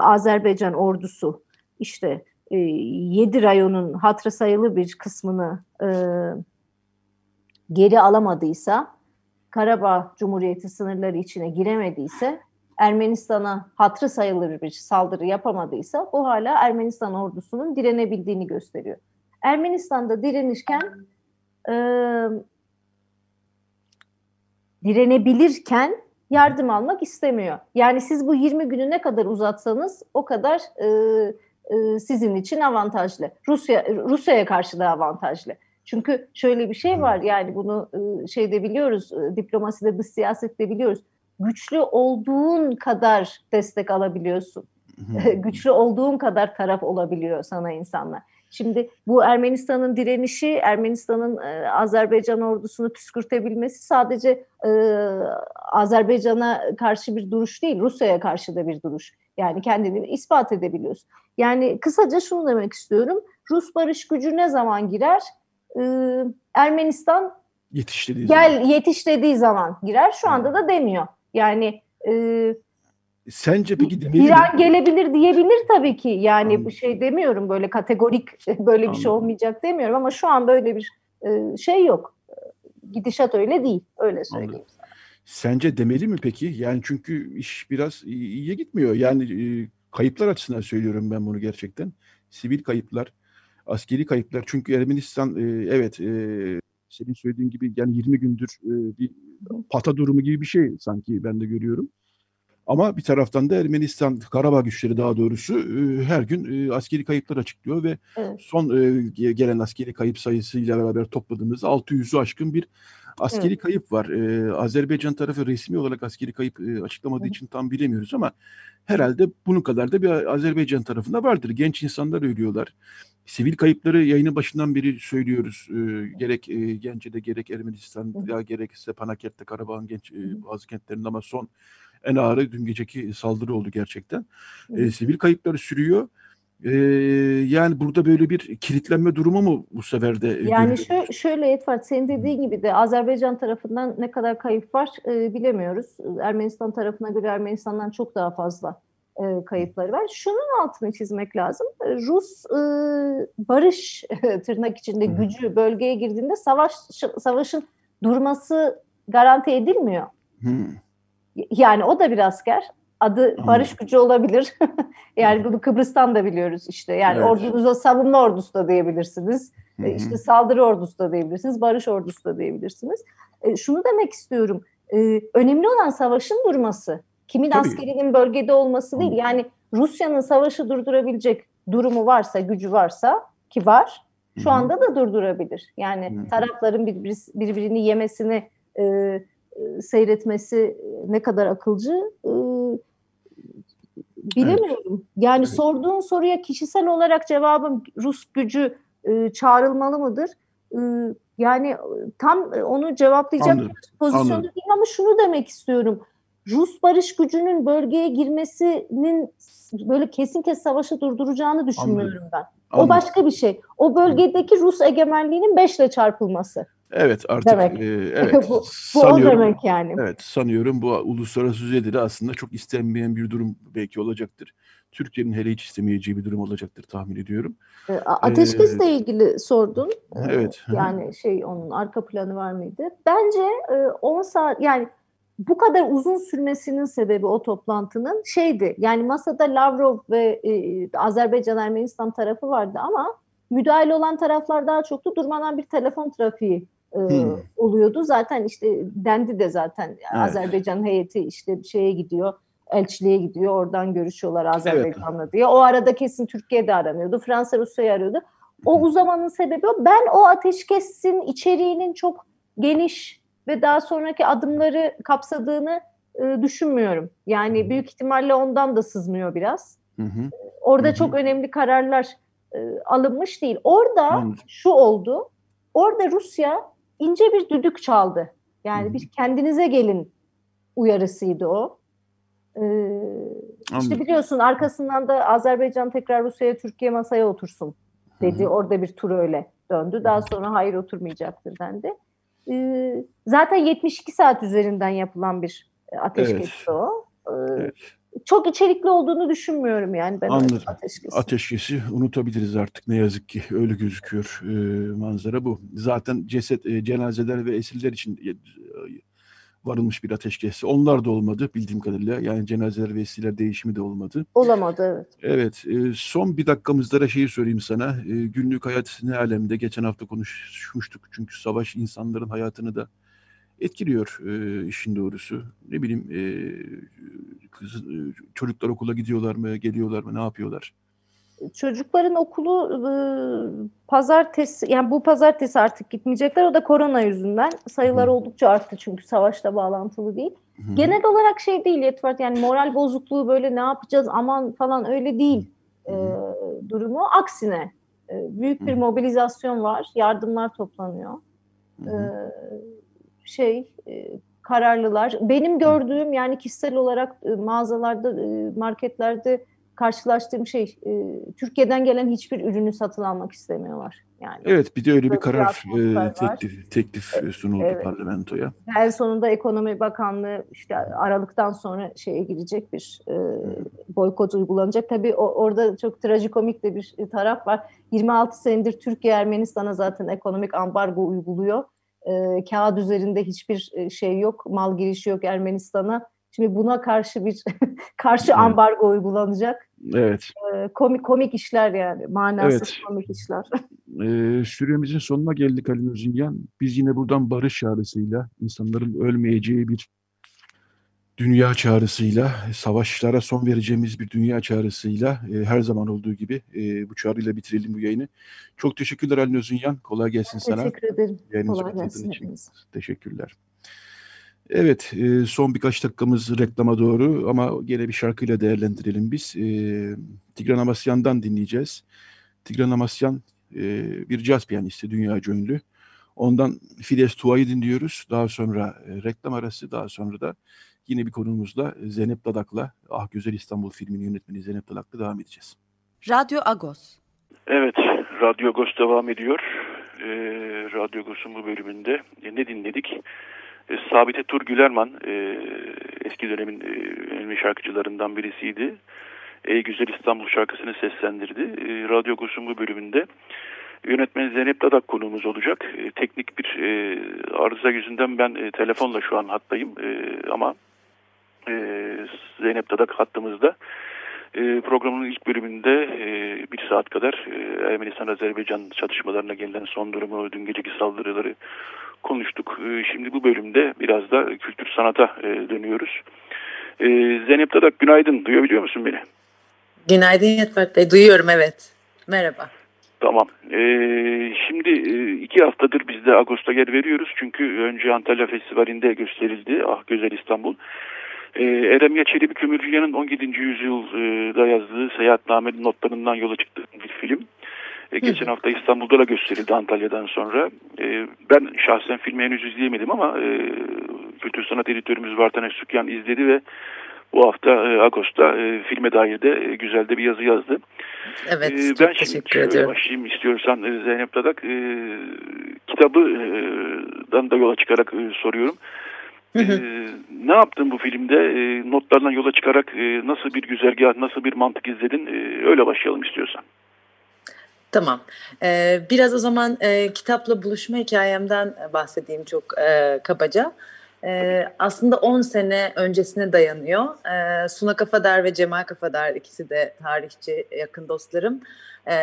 Azerbaycan ordusu işte yedi rayonun hatırı sayılı bir kısmını e, geri alamadıysa, Karabağ Cumhuriyeti sınırları içine giremediyse, Ermenistan'a hatırı sayılır bir saldırı yapamadıysa, bu hala Ermenistan ordusunun direnebildiğini gösteriyor. Ermenistan'da direnirken e, direnebilirken yardım almak istemiyor. Yani siz bu yirmi günü ne kadar uzatsanız o kadar e, e, sizin için avantajlı. Rusya Rusya'ya karşı da avantajlı. Çünkü şöyle bir şey var, yani bunu e, şeyde biliyoruz, e, diplomaside, dış siyasette biliyoruz. Güçlü olduğun kadar destek alabiliyorsun. Güçlü olduğun kadar taraf olabiliyor sana insanlar. Şimdi bu Ermenistan'ın direnişi, Ermenistan'ın e, Azerbaycan ordusunu püskürtebilmesi sadece e, Azerbaycan'a karşı bir duruş değil, Rusya'ya karşı da bir duruş. Yani kendini ispat edebiliyoruz. Yani kısaca şunu demek istiyorum. Rus barış gücü ne zaman girer? E, Ermenistan yetişlediği gel zaman. yetişlediği zaman girer. Şu anda da demiyor. Yani e, sence peki demeyebilir mi? İran gelebilir diyebilir tabii ki. Yani Anladım. Bu şey demiyorum, böyle kategorik böyle bir Anladım. Şey olmayacak demiyorum ama şu an böyle bir şey yok. Gidişat öyle değil. Öyle söyleyeyim Anladım. Sana. Sence demeli mi peki? Yani çünkü iş biraz iyiye gitmiyor. Yani kayıplar açısından söylüyorum ben bunu gerçekten. Sivil kayıplar, askeri kayıplar. Çünkü Ermenistan evet senin söylediğin gibi yani yirmi gündür bir pata durumu gibi bir şey sanki ben de görüyorum. Ama bir taraftan da Ermenistan, Karabağ güçleri daha doğrusu her gün askeri kayıplar açıklıyor ve evet. son gelen askeri kayıp sayısıyla beraber topladığımız altı yüzü aşkın bir askeri evet. kayıp var. Azerbaycan tarafı resmi olarak askeri kayıp açıklamadığı için tam bilemiyoruz ama herhalde bunun kadar da bir Azerbaycan tarafında vardır. Genç insanlar ölüyorlar. Sivil kayıpları yayının başından beri söylüyoruz. Gerek Gence'de, gerek Ermenistan'da, gerekse Panakert'te, Karabağ'ın genç bazı kentlerinde ama son en ağırı dün geceki saldırı oldu gerçekten. E, sivil kayıpları sürüyor. E, yani burada böyle bir kilitlenme durumu mu bu sefer de? Yani şö- şöyle Yetvart, senin dediğin gibi de Azerbaycan tarafından ne kadar kayıp var e, bilemiyoruz. Ermenistan tarafına göre Ermenistan'dan çok daha fazla e, kayıpları var. Şunun altını çizmek lazım. Rus e, barış tırnak içinde gücü bölgeye girdiğinde savaş savaşın durması garanti edilmiyor. Hmm. Yani o da bir asker. Adı barış gücü olabilir. Yani bunu Kıbrıs'tan da biliyoruz işte. Yani evet. ordunuza savunma ordusu da diyebilirsiniz. Hı-hı. İşte saldırı ordusu da diyebilirsiniz. Barış ordusu da diyebilirsiniz. E, şunu demek istiyorum. E, önemli olan savaşın durması. Kimin Tabii. askerinin bölgede olması değil. Yani Rusya'nın savaşı durdurabilecek durumu varsa, gücü varsa ki var. Şu Hı-hı. anda da durdurabilir. Yani Hı-hı. tarafların birbir, birbirini yemesini E, seyretmesi ne kadar akılcı e, bilemiyorum. Evet. Yani evet. sorduğun soruya kişisel olarak cevabım Rus gücü e, çağrılmalı mıdır? E, yani tam onu cevaplayacak Anladım. Pozisyonu Anladım. Değil ama şunu demek istiyorum. Rus barış gücünün bölgeye girmesinin böyle kesin kes savaşı durduracağını düşünmüyorum Anladım. Ben. O Anladım. Başka bir şey. O bölgedeki Rus egemenliğinin beşle çarpılması. Evet artık e, evet bu, bu sanıyorum. O demek yani. Evet sanıyorum bu uluslararası düzeyde de aslında çok istenmeyen bir durum belki olacaktır. Türkiye'nin hele hiç istemeyeceği bir durum olacaktır tahmin ediyorum. E, ateşkesle ee, ilgili sordun. Evet. Yani şey onun arka planı var mıydı? Bence on e, saat yani bu kadar uzun sürmesinin sebebi o toplantının şeydi. Yani masada Lavrov ve e, Azerbaycan Ermenistan tarafı vardı ama müdahil olan taraflar daha çoktu. Durmadan bir telefon trafiği E, hmm. oluyordu. Zaten işte dendi de zaten evet. Azerbaycan heyeti işte şeye gidiyor, elçiliğe gidiyor, oradan görüşüyorlar Azerbaycan'la evet. diye. O arada kesin Türkiye'de aranıyordu. Fransa Rusya'yı arıyordu. O uzamanın sebebi o. Ben o ateşkesin içeriğinin çok geniş ve daha sonraki adımları kapsadığını e, düşünmüyorum. Yani büyük ihtimalle ondan da sızmıyor biraz. Hı hı. Orada hı hı. çok önemli kararlar e, alınmış değil. Orada hı. şu oldu. Orada Rusya ince bir düdük çaldı. Yani bir kendinize gelin uyarısıydı o. Ee, işte biliyorsun arkasından da Azerbaycan tekrar Rusya'ya Türkiye masaya otursun dedi. Hı-hı. Orada bir tur öyle döndü. Daha sonra hayır oturmayacaktır dendi. Ee, zaten yetmiş iki saat üzerinden yapılan bir ateşkes evet. o. Ee, evet. Çok içerikli olduğunu düşünmüyorum yani ben ateşkesi. Ateşkesi unutabiliriz artık ne yazık ki öyle gözüküyor e, manzara bu. Zaten ceset, e, cenazeler ve esirler için e, varılmış bir ateşkesi. Onlar da olmadı bildiğim kadarıyla yani cenazeler ve esirler değişimi de olmadı. Olamadı evet. Evet e, son bir dakikamızda da şeyi sorayım sana. E, günlük hayat ne alemde? Geçen hafta konuşmuştuk çünkü savaş insanların hayatını da etkiliyor e, işin doğrusu. Ne bileyim e, kız, e, çocuklar okula gidiyorlar mı, geliyorlar mı, ne yapıyorlar? Çocukların okulu e, pazartesi, yani bu pazartesi artık gitmeyecekler. O da korona yüzünden. Sayılar hmm. oldukça arttı çünkü savaşla bağlantılı değil. Hmm. Genel olarak şey değil Yetvart, yani moral bozukluğu böyle ne yapacağız aman falan öyle değil e, durumu. Aksine Büyük bir mobilizasyon var. Yardımlar toplanıyor. Ee, şey kararlılar. Benim gördüğüm, yani kişisel olarak mağazalarda, marketlerde karşılaştığım şey, Türkiye'den gelen hiçbir ürünü satın almak istemiyorlar. Yani evet, bir de öyle bir karar e, teklif, teklif sunuldu evet. parlamentoya. En sonunda Ekonomi Bakanlığı işte Aralık'tan sonra şeye girecek, bir e, boykot uygulanacak. Tabii o, orada çok trajikomik de bir taraf var. yirmi altı senedir Türkiye Ermenistan'a zaten ekonomik ambargo uyguluyor. E, kağıt üzerinde hiçbir şey yok, mal girişi yok Ermenistan'a. Şimdi buna karşı bir karşı ambargo uygulanacak. Evet. Ee, komik komik işler yani. Manasız evet. komik işler. ee, süremizin sonuna geldik Alin Ozinian. Biz yine buradan barış çağrısıyla, insanların ölmeyeceği bir dünya çağrısıyla, savaşlara son vereceğimiz bir dünya çağrısıyla e, her zaman olduğu gibi e, bu çağrıyla bitirelim bu yayını. Çok teşekkürler Alin Ozinian. Kolay gelsin ben sana. Teşekkür ederim. Yayınımızı kolay gelsin için. Teşekkürler. Evet, son birkaç dakikamız reklama doğru ama gene bir şarkıyla değerlendirelim biz. E, Tigran Hamasyan'dan dinleyeceğiz. Tigran Hamasyan e, bir caz piyanisti, dünyaca ünlü. Ondan Fides Tua'yı dinliyoruz. Daha sonra e, reklam arası, daha sonra da yine bir konuğumuzla Zeynep Dadak'la, Ah Güzel İstanbul filminin yönetmeni Zeynep Dadak'la devam edeceğiz. Radyo Agos. Evet, Radyo Agos devam ediyor. E, Radyo Agos'un bu bölümünde e, ne dinledik? E, Sabite Tur Gülerman e, eski dönemin e, önemli şarkıcılarından birisiydi. Ey Güzel İstanbul şarkısını seslendirdi. E, Radyo Agos'un bu bölümünde yönetmen Zeynep Dadak konuğumuz olacak. E, teknik bir e, arıza yüzünden ben e, telefonla şu an hattayım e, ama e, Zeynep Dadak hattımızda. E, programın ilk bölümünde e, bir saat kadar e, Ermenistan-Azerbaycan çatışmalarına gelen son durumu, dün geceki saldırıları konuştuk. Şimdi bu bölümde biraz da kültür sanata dönüyoruz. Zeynep Dadak, günaydın. Duyabiliyor musun beni? Günaydın Yetvart Bey. Duyuyorum, evet. Merhaba. Tamam. Şimdi iki haftadır biz de Ağustos'ta yer veriyoruz. Çünkü önce Antalya Festivali'nde gösterildi Ah Güzel İstanbul. Eremya Çelebi Kömürciyan'ın on yedinci yüzyılda yazdığı seyahatnamenin notlarından yola çıktığı bir film. Geçen hafta İstanbul'da da gösterildi Antalya'dan sonra. Ben şahsen filmi henüz izleyemedim ama kültür sanat editörümüz Vartan Esukyan izledi ve bu hafta Ağustos'ta filme dair de güzel de bir yazı yazdı. Evet, ben teşekkür ediyorum. Başlayayım istiyorsan Zeynep Dadak. Kitabından da yola çıkarak soruyorum. Hı hı. Ee, ne yaptın bu filmde? Ee, notlardan yola çıkarak e, nasıl bir güzergah, nasıl bir mantık izledin? Ee, öyle başlayalım istiyorsan. Tamam. Ee, biraz o zaman e, kitapla buluşma hikayemden bahsedeyim çok e, kabaca. E, aslında on sene öncesine dayanıyor. E, Suna Kafadar ve Cemal Kafadar, ikisi de tarihçi yakın dostlarım. E,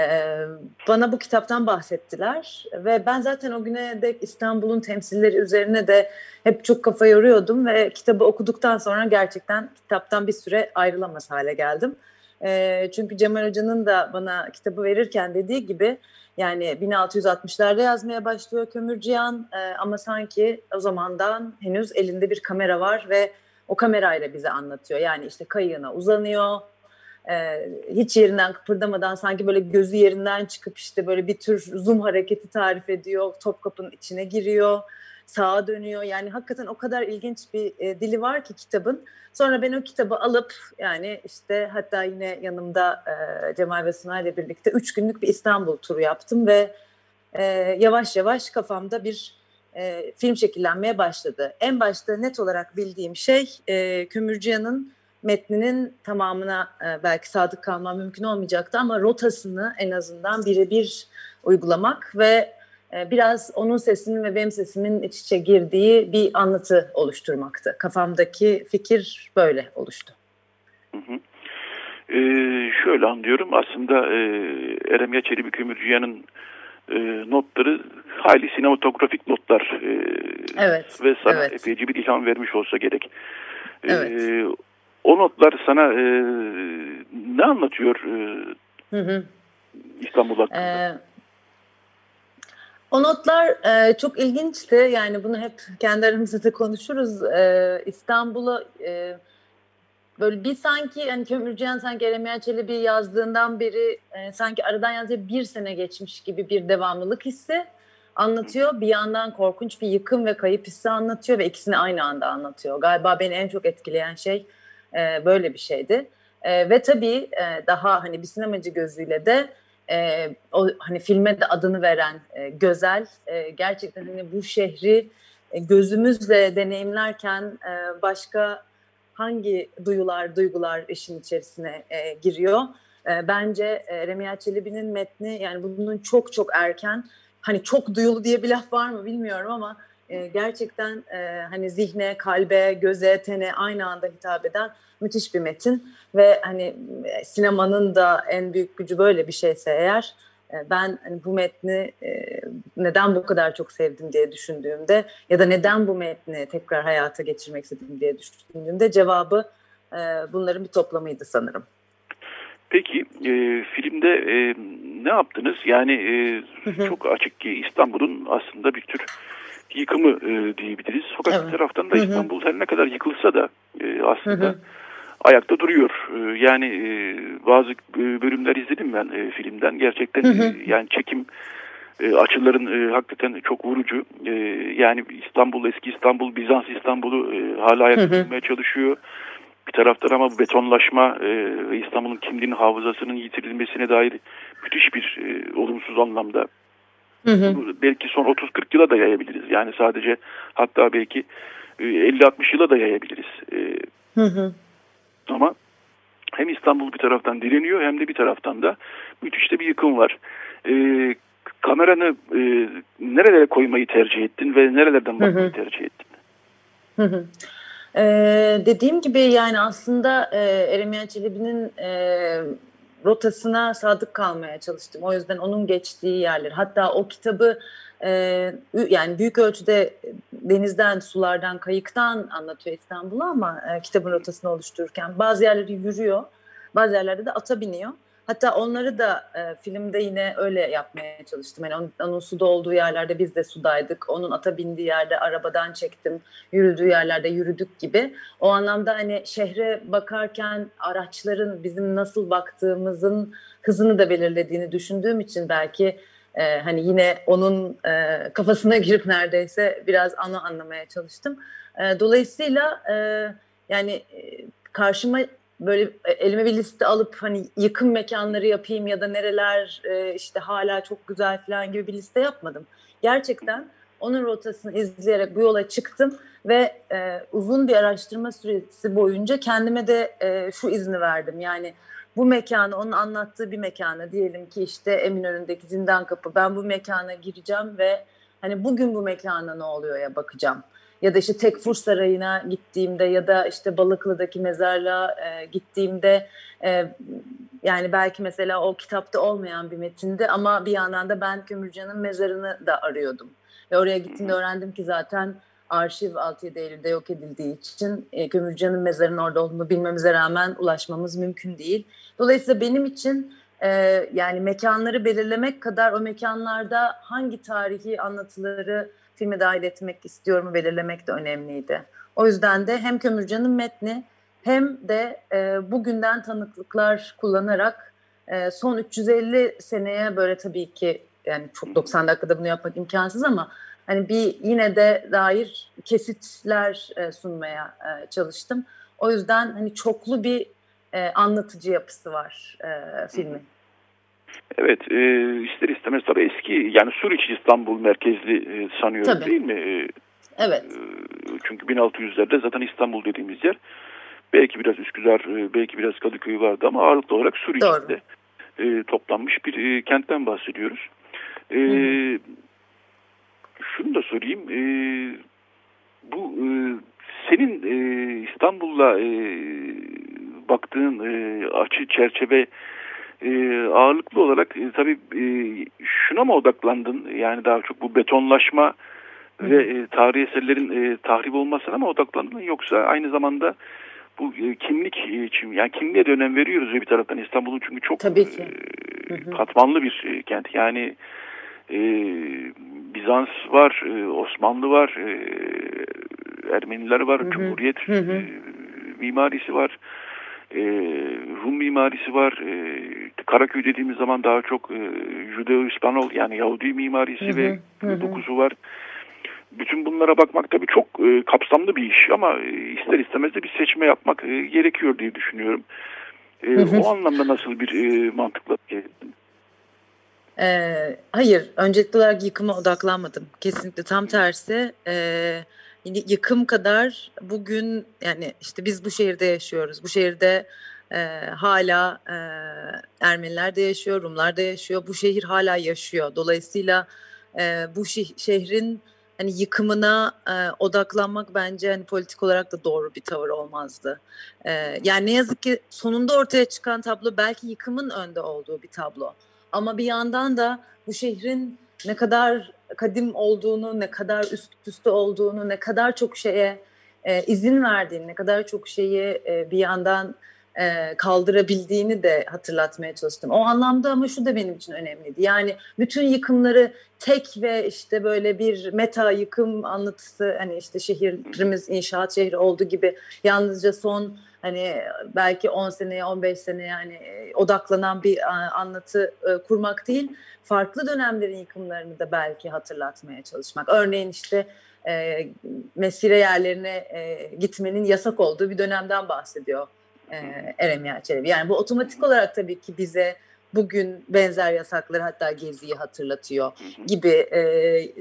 bana bu kitaptan bahsettiler ve ben zaten o güne dek İstanbul'un temsilleri üzerine de hep çok kafa yoruyordum ve kitabı okuduktan sonra gerçekten kitaptan bir süre ayrılamaz hale geldim. E, çünkü Cemal Hoca'nın da bana kitabı verirken dediği gibi, yani bin altı yüz altmışlarda yazmaya başlıyor Kömürciyan e, ama sanki o zamandan henüz elinde bir kamera var ve o kamerayla bize anlatıyor. Yani işte kayığına uzanıyor, e, hiç yerinden kıpırdamadan, sanki böyle gözü yerinden çıkıp işte böyle bir tür zoom hareketi tarif ediyor. Topkapı'nın içine giriyor, sağa dönüyor. Yani hakikaten o kadar ilginç bir e, dili var ki kitabın. Sonra ben o kitabı alıp, yani işte hatta yine yanımda e, Cemal ve Sunay ile birlikte üç günlük bir İstanbul turu yaptım ve e, yavaş yavaş kafamda bir e, film şekillenmeye başladı. En başta net olarak bildiğim şey e, Kömürciyan'ın metninin tamamına e, belki sadık kalmam mümkün olmayacaktı ama rotasını en azından birebir uygulamak ve biraz onun sesinin ve benim sesimin iç içe girdiği bir anlatı oluşturmaktı. Kafamdaki fikir böyle oluştu. Hı hı. Ee, şöyle anlıyorum. Aslında e, Eremya Çelebi Kömürciyan'ın e, notları hayli sinematografik notlar. E, evet. Ve sana evet. epeyce bir ilham vermiş olsa gerek. E, evet. E, o notlar sana e, ne anlatıyor e, hı hı. İstanbul hakkında? Ee, O notlar e, çok ilginçti. Yani bunu hep kendi aramızda da konuşuruz. E, İstanbul'a e, Böyle bir sanki hani Kömürciyan sanki Eremya Çelebi yazdığından beri e, sanki aradan yalnızca bir sene geçmiş gibi bir devamlılık hissi anlatıyor. Bir yandan korkunç bir yıkım ve kayıp hissi anlatıyor ve ikisini aynı anda anlatıyor. Galiba beni en çok etkileyen şey e, böyle bir şeydi. E, ve tabii e, daha hani bir sinemacı gözüyle de e, o hani filme de adını veren e, Gözel e, gerçekten hani bu şehri e, gözümüzle deneyimlerken e, başka hangi duyular, duygular işin içerisine e, giriyor? E, bence Eremya Çelebi'nin metni, yani bunun çok çok erken, hani çok duyulu diye bir laf var mı bilmiyorum ama e, gerçekten e, hani zihne, kalbe, göze, tene aynı anda hitap eden müthiş bir metin ve hani sinemanın da en büyük gücü böyle bir şeyse eğer, ben hani bu metni e, neden bu kadar çok sevdim diye düşündüğümde ya da neden bu metni tekrar hayata geçirmek istedim diye düşündüğümde cevabı e, bunların bir toplamıydı sanırım. Peki e, filmde e, ne yaptınız? Yani e, çok açık ki İstanbul'un aslında bir tür yıkımı e, diyebiliriz. Fakat evet. Bir taraftan da İstanbul her ne kadar yıkılsa da e, aslında... Hı hı. Ayakta duruyor. Yani bazı bölümler izledim ben filmden. Gerçekten hı hı. yani çekim açıların hakikaten çok vurucu. Yani İstanbul, eski İstanbul, Bizans İstanbul'u hala ayakta tutmaya çalışıyor. Bir taraftan ama betonlaşma, İstanbul'un kimliğinin, hafızasının yitirilmesine dair müthiş bir olumsuz anlamda. Hı hı. Belki son otuz kırk yıla da yayabiliriz. Yani sadece hatta belki elli altmış yıla da yayabiliriz. Hı hı. Ama hem İstanbul bir taraftan direniyor hem de bir taraftan da müthiş de bir yıkım var. Ee, kameranı e, nerelere koymayı tercih ettin ve nerelerden bakmayı hı hı. tercih ettin? Hı hı. Ee, dediğim gibi yani aslında e, Eremya Çelebi'nin e, rotasına sadık kalmaya çalıştım. O yüzden onun geçtiği yerler. Hatta o kitabı e, yani büyük ölçüde denizden, sulardan, kayıktan anlatıyor İstanbul'u ama e, kitabın rotasını oluştururken bazı yerleri yürüyor, bazı yerlerde de ata biniyor. Hatta onları da e, filmde yine öyle yapmaya çalıştım. Yani onun, onun suda olduğu yerlerde biz de sudaydık. Onun ata bindiği yerde arabadan çektim. Yürüdüğü yerlerde yürüdük gibi. O anlamda hani şehre bakarken araçların bizim nasıl baktığımızın hızını da belirlediğini düşündüğüm için belki e, hani yine onun e, kafasına girip neredeyse biraz ana anlamaya çalıştım. E, dolayısıyla e, yani karşıma böyle elime bir liste alıp hani yıkım mekanları yapayım ya da nereler işte hala çok güzel falan gibi bir liste yapmadım. Gerçekten onun rotasını izleyerek bu yola çıktım ve uzun bir araştırma süresi boyunca kendime de şu izni verdim. Yani bu mekanı, onun anlattığı bir mekana, diyelim ki işte Eminönü'ndeki Zindan Kapı, ben bu mekana gireceğim ve hani bugün bu mekana ne oluyor ya bakacağım. Ya da işte Tekfur Sarayı'na gittiğimde ya da işte Balıklı'daki mezarlığa e, gittiğimde e, yani belki mesela o kitapta olmayan bir metinde ama bir yandan da ben Kömürciyan'ın mezarını da arıyordum. Ve oraya gittiğimde öğrendim ki zaten arşiv altı yedi Eylül'de yok edildiği için e, Kömürciyan'ın mezarının orada olduğunu bilmemize rağmen ulaşmamız mümkün değil. Dolayısıyla benim için e, yani mekanları belirlemek kadar o mekanlarda hangi tarihi anlatıları filme dahil etmek istiyorumu belirlemek de önemliydi. O yüzden de hem Kömürciyan'ın metni hem de e, bugünden tanıklıklar kullanarak e, son üç yüz elli seneye böyle tabii ki yani çok doksan dakikada bunu yapmak imkansız ama hani bir yine de dair kesitler e, sunmaya e, çalıştım. O yüzden hani çoklu bir e, anlatıcı yapısı var e, filmin. Evet, e, ister istemez tabii eski, yani Suriç İstanbul merkezli e, sanıyorum tabii. Değil mi? E, evet. E, çünkü bin altı yüzlerde zaten İstanbul dediğimiz yer, belki biraz Üsküdar, e, belki biraz Kadıköy vardı ama ağırlıklı olarak Suriç'te e, toplanmış bir e, kentten bahsediyoruz. E, şunu da sorayım, e, bu e, senin e, İstanbul'la e, baktığın e, açı, çerçeve, Ee, ağırlıklı olarak e, tabii e, şuna mı odaklandın? Yani daha çok bu betonlaşma Hı. ve e, tarihi eserlerin e, tahrip olmasına mı odaklandın? Yoksa aynı zamanda bu e, kimlik için, yani kimliğe de önem veriyoruz bir taraftan. İstanbul'un çünkü çok e, katmanlı bir e, kent. Yani e, Bizans var, e, Osmanlı var, e, Ermeniler var, Hı-hı. Cumhuriyet Hı-hı. E, mimarisi var. E, Rum mimarisi var. E, Karaköy dediğimiz zaman daha çok e, Judeo-İspanol, yani Yahudi mimarisi hı hı, ve hı. dokusu var. Bütün bunlara bakmak tabii çok e, kapsamlı bir iş ama e, ister istemez de bir seçme yapmak e, gerekiyor diye düşünüyorum. E, hı hı. O anlamda nasıl bir e, mantıkla... E, hayır, öncelikli olarak yıkıma odaklanmadım. Kesinlikle tam tersi. E, yıkım kadar bugün, yani işte biz bu şehirde yaşıyoruz. Bu şehirde e, hala e, Ermeniler de yaşıyor, Rumlar da yaşıyor. Bu şehir hala yaşıyor. Dolayısıyla e, bu şi- şehrin hani yıkımına e, odaklanmak bence hani politik olarak da doğru bir tavır olmazdı. E, yani ne yazık ki sonunda ortaya çıkan tablo belki yıkımın önde olduğu bir tablo. Ama bir yandan da bu şehrin ne kadar kadim olduğunu, ne kadar üst üste olduğunu, ne kadar çok şeye e, izin verdiğini, ne kadar çok şeyi e, bir yandan e, kaldırabildiğini de hatırlatmaya çalıştım. O anlamda ama şu da benim için önemliydi. Yani bütün yıkımları tek ve işte böyle bir meta yıkım anlatısı, hani işte şehrimiz inşaat şehri oldu gibi yalnızca son hani belki on seneye on beş seneye yani odaklanan bir anlatı kurmak değil, farklı dönemlerin yıkımlarını da belki hatırlatmaya çalışmak. Örneğin işte e, mesire yerlerine e, gitmenin yasak olduğu bir dönemden bahsediyor e, Eremya Çelebi. Yani bu otomatik olarak tabii ki bize bugün benzer yasakları, hatta Gezi'yi hatırlatıyor gibi. E,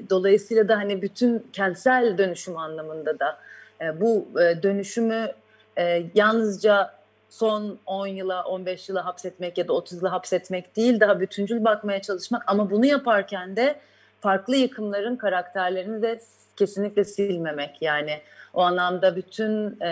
dolayısıyla da hani bütün kentsel dönüşüm anlamında da e, bu e, dönüşümü E, yalnızca son on yıla, on beş yıla hapsetmek ya da otuz yıla hapsetmek değil, daha bütüncül bakmaya çalışmak ama bunu yaparken de farklı yıkımların karakterlerini de kesinlikle silmemek. Yani o anlamda bütün e,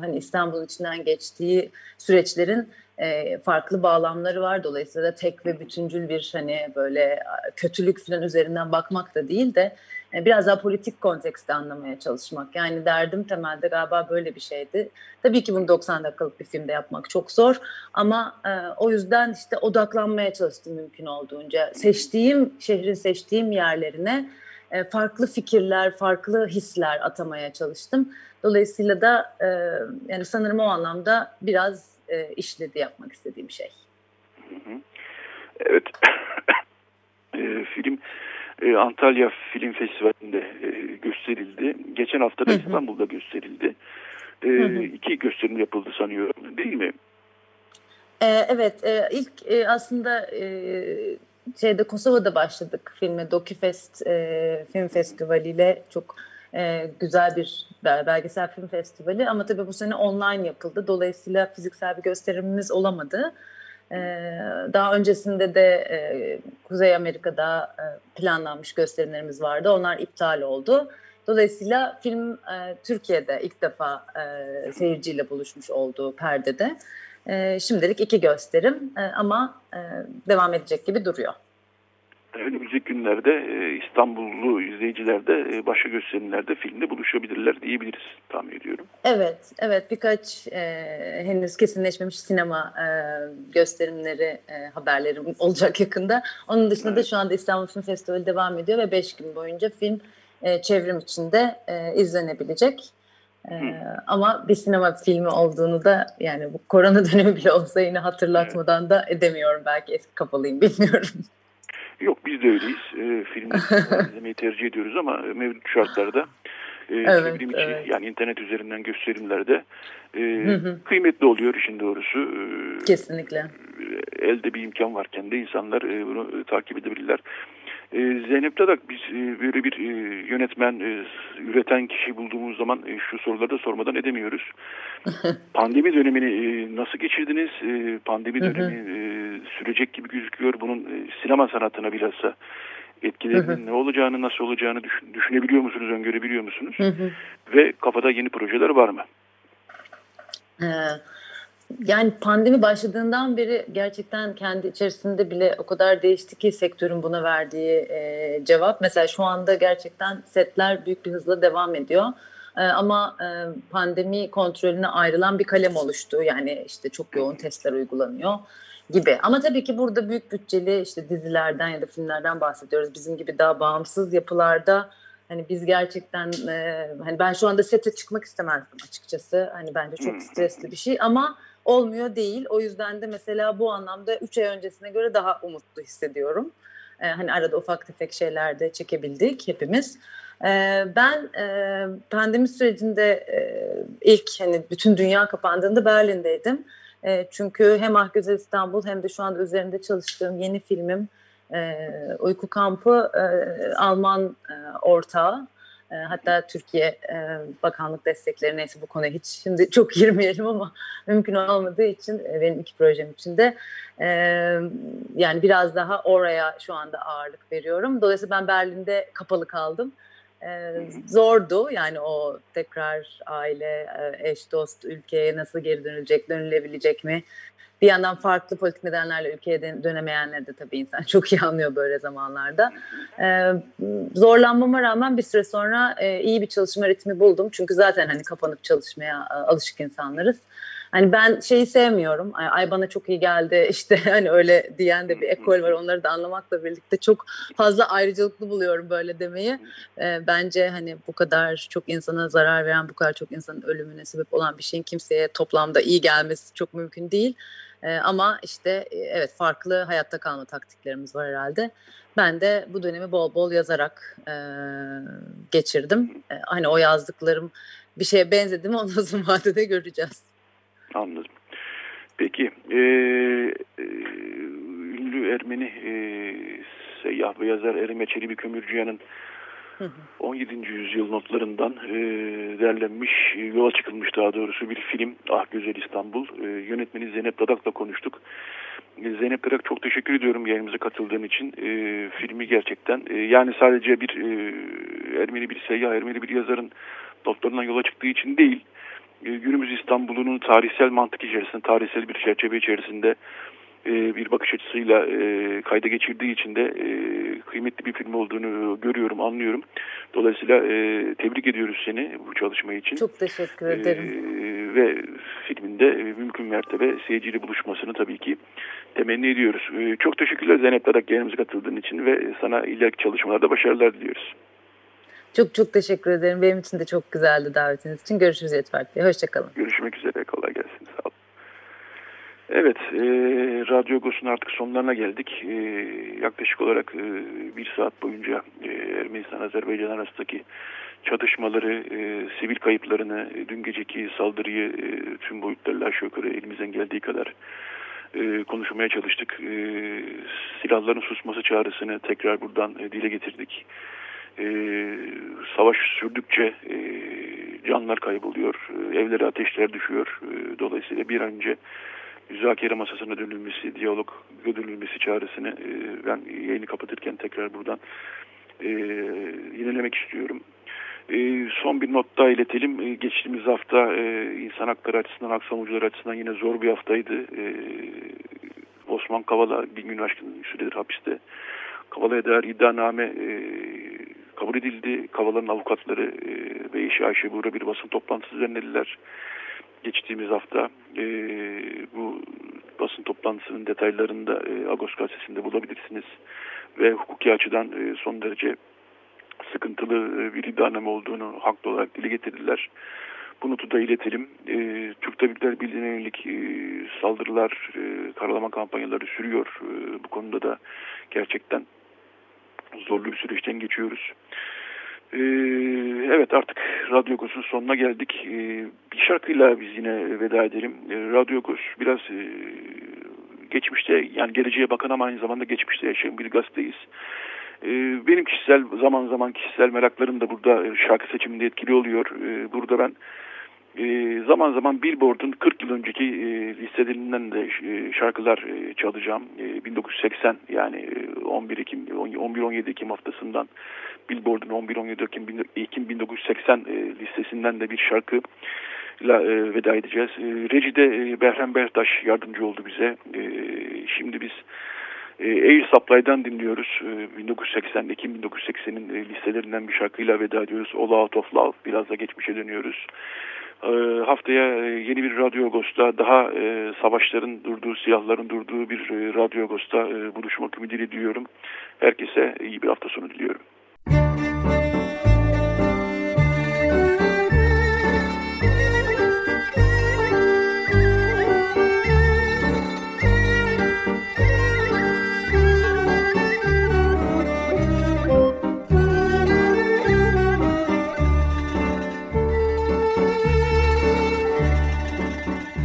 hani İstanbul'un içinden geçtiği süreçlerin e, farklı bağlamları var. Dolayısıyla da tek ve bütüncül bir hani böyle kötülük falan üzerinden bakmak da değil de biraz daha politik kontekste anlamaya çalışmak. Yani derdim temelde galiba böyle bir şeydi. Tabii ki bunu doksan dakikalık bir filmde yapmak çok zor. Ama e, o yüzden işte odaklanmaya çalıştım mümkün olduğunca. Seçtiğim, şehrin seçtiğim yerlerine e, farklı fikirler, farklı hisler atamaya çalıştım. Dolayısıyla da e, yani sanırım o anlamda biraz e, işledi yapmak istediğim şey. Evet. e, film... Antalya Film Festivali'nde gösterildi. Geçen hafta da İstanbul'da gösterildi. Hı hı. İki gösterim yapıldı sanıyorum, değil mi? Evet. İlk aslında şeyde, Kosova'da başladık filme. Dokifest Film Festivali ile çok güzel bir belgesel film festivali. Ama tabii bu sene online yapıldı. Dolayısıyla fiziksel bir gösterimimiz olamadı. Daha öncesinde de Kuzey Amerika'da planlanmış gösterimlerimiz vardı. Onlar iptal oldu. Dolayısıyla film Türkiye'de ilk defa seyirciyle buluşmuş oldu perdede. Şimdilik iki gösterim ama devam edecek gibi duruyor. Önümüzdeki günlerde İstanbullu izleyiciler de başka gösterimlerde, filmde buluşabilirler diyebiliriz tahmin ediyorum. Evet, evet birkaç e, henüz kesinleşmemiş sinema e, gösterimleri, e, haberlerim olacak yakında. Onun dışında evet. Da şu anda İstanbul Film Festivali devam ediyor ve beş gün boyunca film e, çevrim içinde e, izlenebilecek. E, ama bir sinema filmi olduğunu da, yani bu korona dönemi bile olsa yine hatırlatmadan evet. Da edemiyorum. Belki eski kapalıyım, bilmiyorum. Yok, biz de öyleyiz. E, filmi izlemeyi tercih ediyoruz ama mevcut şartlarda e, evet, çevrim içi evet. Yani internet üzerinden gösterimlerde e, hı hı. kıymetli oluyor işin doğrusu. E, Kesinlikle. E, elde bir imkan varken de insanlar e, bunu e, takip edebilirler. E, Zeynep Dadak, biz e, böyle bir e, yönetmen, e, üreten kişi bulduğumuz zaman e, şu soruları da sormadan edemiyoruz. Pandemi dönemini e, nasıl geçirdiniz? E, pandemi dönemi e, sürecek gibi gözüküyor. Bunun e, sinema sanatına bilhassa etkilerinin ne olacağını, nasıl olacağını düşün, düşünebiliyor musunuz, öngörebiliyor musunuz? Hı hı. Ve kafada yeni projeler var mı? Evet. Yani pandemi başladığından beri gerçekten kendi içerisinde bile o kadar değişti ki sektörün buna verdiği e, cevap. Mesela şu anda gerçekten setler büyük bir hızla devam ediyor. E, ama e, pandemi kontrolüne ayrılan bir kalem oluştu. Yani işte çok yoğun testler uygulanıyor gibi. Ama tabii ki burada büyük bütçeli işte dizilerden ya da filmlerden bahsediyoruz. Bizim gibi daha bağımsız yapılarda. Hani biz gerçekten e, hani ben şu anda sete çıkmak istemezdim açıkçası. Hani bence çok stresli bir şey ama olmuyor değil. O yüzden de mesela bu anlamda üç ay öncesine göre daha umutlu hissediyorum. Ee, hani arada ufak tefek şeyler de çekebildik hepimiz. Ee, ben e, pandemi sürecinde e, ilk hani bütün dünya kapandığında Berlin'deydim. E, çünkü hem Ah Güzel İstanbul hem de şu anda üzerinde çalıştığım yeni filmim e, Uyku Kampı e, Alman e, ortağı. Hatta Türkiye bakanlık destekleri, neyse bu konuya hiç şimdi çok girmeyelim ama mümkün olmadığı için benim iki projem için de yani biraz daha oraya şu anda ağırlık veriyorum. Dolayısıyla ben Berlin'de kapalı kaldım. Zordu yani o tekrar aile, eş, dost, ülkeye nasıl geri dönülecek, dönülebilecek mi? Bir yandan farklı politik nedenlerle ülkeye dönemeyenler de tabii insan çok iyi anlıyor böyle zamanlarda. Ee, zorlanmama rağmen bir süre sonra e, iyi bir çalışma ritmi buldum. Çünkü zaten hani kapanıp çalışmaya e, alışık insanlarız. Hani ben şeyi sevmiyorum. Ay, ay bana çok iyi geldi işte hani öyle diyen de bir ekol var. Onları da anlamakla birlikte çok fazla ayrıcalıklı buluyorum böyle demeyi. Ee, bence hani bu kadar çok insana zarar veren, bu kadar çok insanın ölümüne sebep olan bir şeyin kimseye toplamda iyi gelmesi çok mümkün değil. Ee, ama işte evet farklı hayatta kalma taktiklerimiz var herhalde. Ben de bu dönemi bol bol yazarak e, geçirdim. E, hani o yazdıklarım bir şeye benzedi mi onu uzun vadede göreceğiz. Anladım. Peki e, e, ünlü Ermeni e, seyyah ve yazar Eremya Çelebi Kömürciyan'ın on yedinci yüzyıl notlarından e, derlenmiş, yola çıkılmış daha doğrusu bir film Ah Güzel İstanbul. E, yönetmeni Zeynep Dadak'la konuştuk. E, Zeynep Dadak, çok teşekkür ediyorum yayınımıza katıldığın için. E, filmi gerçekten e, yani sadece bir e, Ermeni bir seyyah, Ermeni bir yazarın notlarından yola çıktığı için değil, e, günümüz İstanbul'unun tarihsel mantık içerisinde, tarihsel bir çerçeve içerisinde bir bakış açısıyla e, kayda geçirdiği için de e, kıymetli bir film olduğunu görüyorum, anlıyorum. Dolayısıyla e, tebrik ediyoruz seni bu çalışma için. Çok teşekkür ederim. E, ve filminde e, mümkün mertebe seyirciyle buluşmasını tabii ki temenni ediyoruz. E, çok teşekkürler Zeynep Dadak, yayınımıza katıldığın için ve sana ileriki çalışmalarda başarılar diliyoruz. Çok çok teşekkür ederim. Benim için de çok güzeldi davetiniz için. Görüşürüz Yetvart Bey. Hoşçakalın. Görüşmek üzere. Kolay gelsin. Sağ olun. Evet, e, Radyo Agos'un artık sonlarına geldik. E, yaklaşık olarak e, bir saat boyunca e, Ermenistan-Azerbaycan arasındaki çatışmaları, e, sivil kayıplarını, e, dün geceki saldırıyı e, tüm boyutlarla aşağı yukarı elimizden geldiği kadar e, konuşmaya çalıştık. E, silahların susması çağrısını tekrar buradan e, dile getirdik. E, savaş sürdükçe e, canlar kayboluyor, e, evlere ateşler düşüyor. E, dolayısıyla bir an önce müzakere masasına dönülmesi, diyalog dönülmesi çağrısını e, ben yayını kapatırken tekrar buradan e, yinelemek istiyorum. E, son bir not daha iletelim. E, geçtiğimiz hafta e, insan hakları açısından, hak savunucuları açısından yine zor bir haftaydı. E, Osman Kavala bir gün aşkın süredir hapiste. Kavala'ya dair iddianame e, kabul edildi. Kavala'nın avukatları e, ve eşi Ayşe Buğra bir basın toplantısı düzenlediler. Geçtiğimiz hafta e, bu basın toplantısının detaylarını da e, Agos gazetesinde bulabilirsiniz. Ve hukuki açıdan e, son derece sıkıntılı e, bir iddianame olduğunu haklı olarak dile getirdiler. Bu notu da iletelim. E, Türk Tabipler Birliği'ne yönelik e, saldırılar, e, karalama kampanyaları sürüyor. E, bu konuda da gerçekten zorlu bir süreçten geçiyoruz. Evet, artık Radyo Agos'un sonuna geldik. Bir şarkıyla biz yine veda edelim. Radyo Agos biraz geçmişte, yani geleceğe bakan ama aynı zamanda geçmişte yaşayan bir gazeteyiz. Benim kişisel, zaman zaman kişisel meraklarım da burada şarkı seçiminde etkili oluyor. Burada ben zaman zaman Billboard'un kırk yıl önceki listelerinden de şarkılar çalacağım. bin dokuz yüz seksen, yani on bir Ekim on bir on yedi Ekim haftasından Billboard'un on bir on yedi Ekim bin dokuz yüz seksen listesinden de bir şarkıyla veda edeceğiz. Rejide Behram Bertaş yardımcı oldu bize. Şimdi biz Air Supply'dan dinliyoruz. bin dokuz yüz seksen, Ekim bin dokuz yüz seksenin listelerinden bir şarkıyla veda ediyoruz. All Out of Love. Biraz da geçmişe dönüyoruz. Haftaya yeni bir Radyo Agos'ta, daha savaşların durduğu, silahların durduğu bir Radyo Agos'ta buluşmak ümidiyle diliyorum. Herkese iyi bir hafta sonu diliyorum.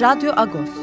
Radyo Agos.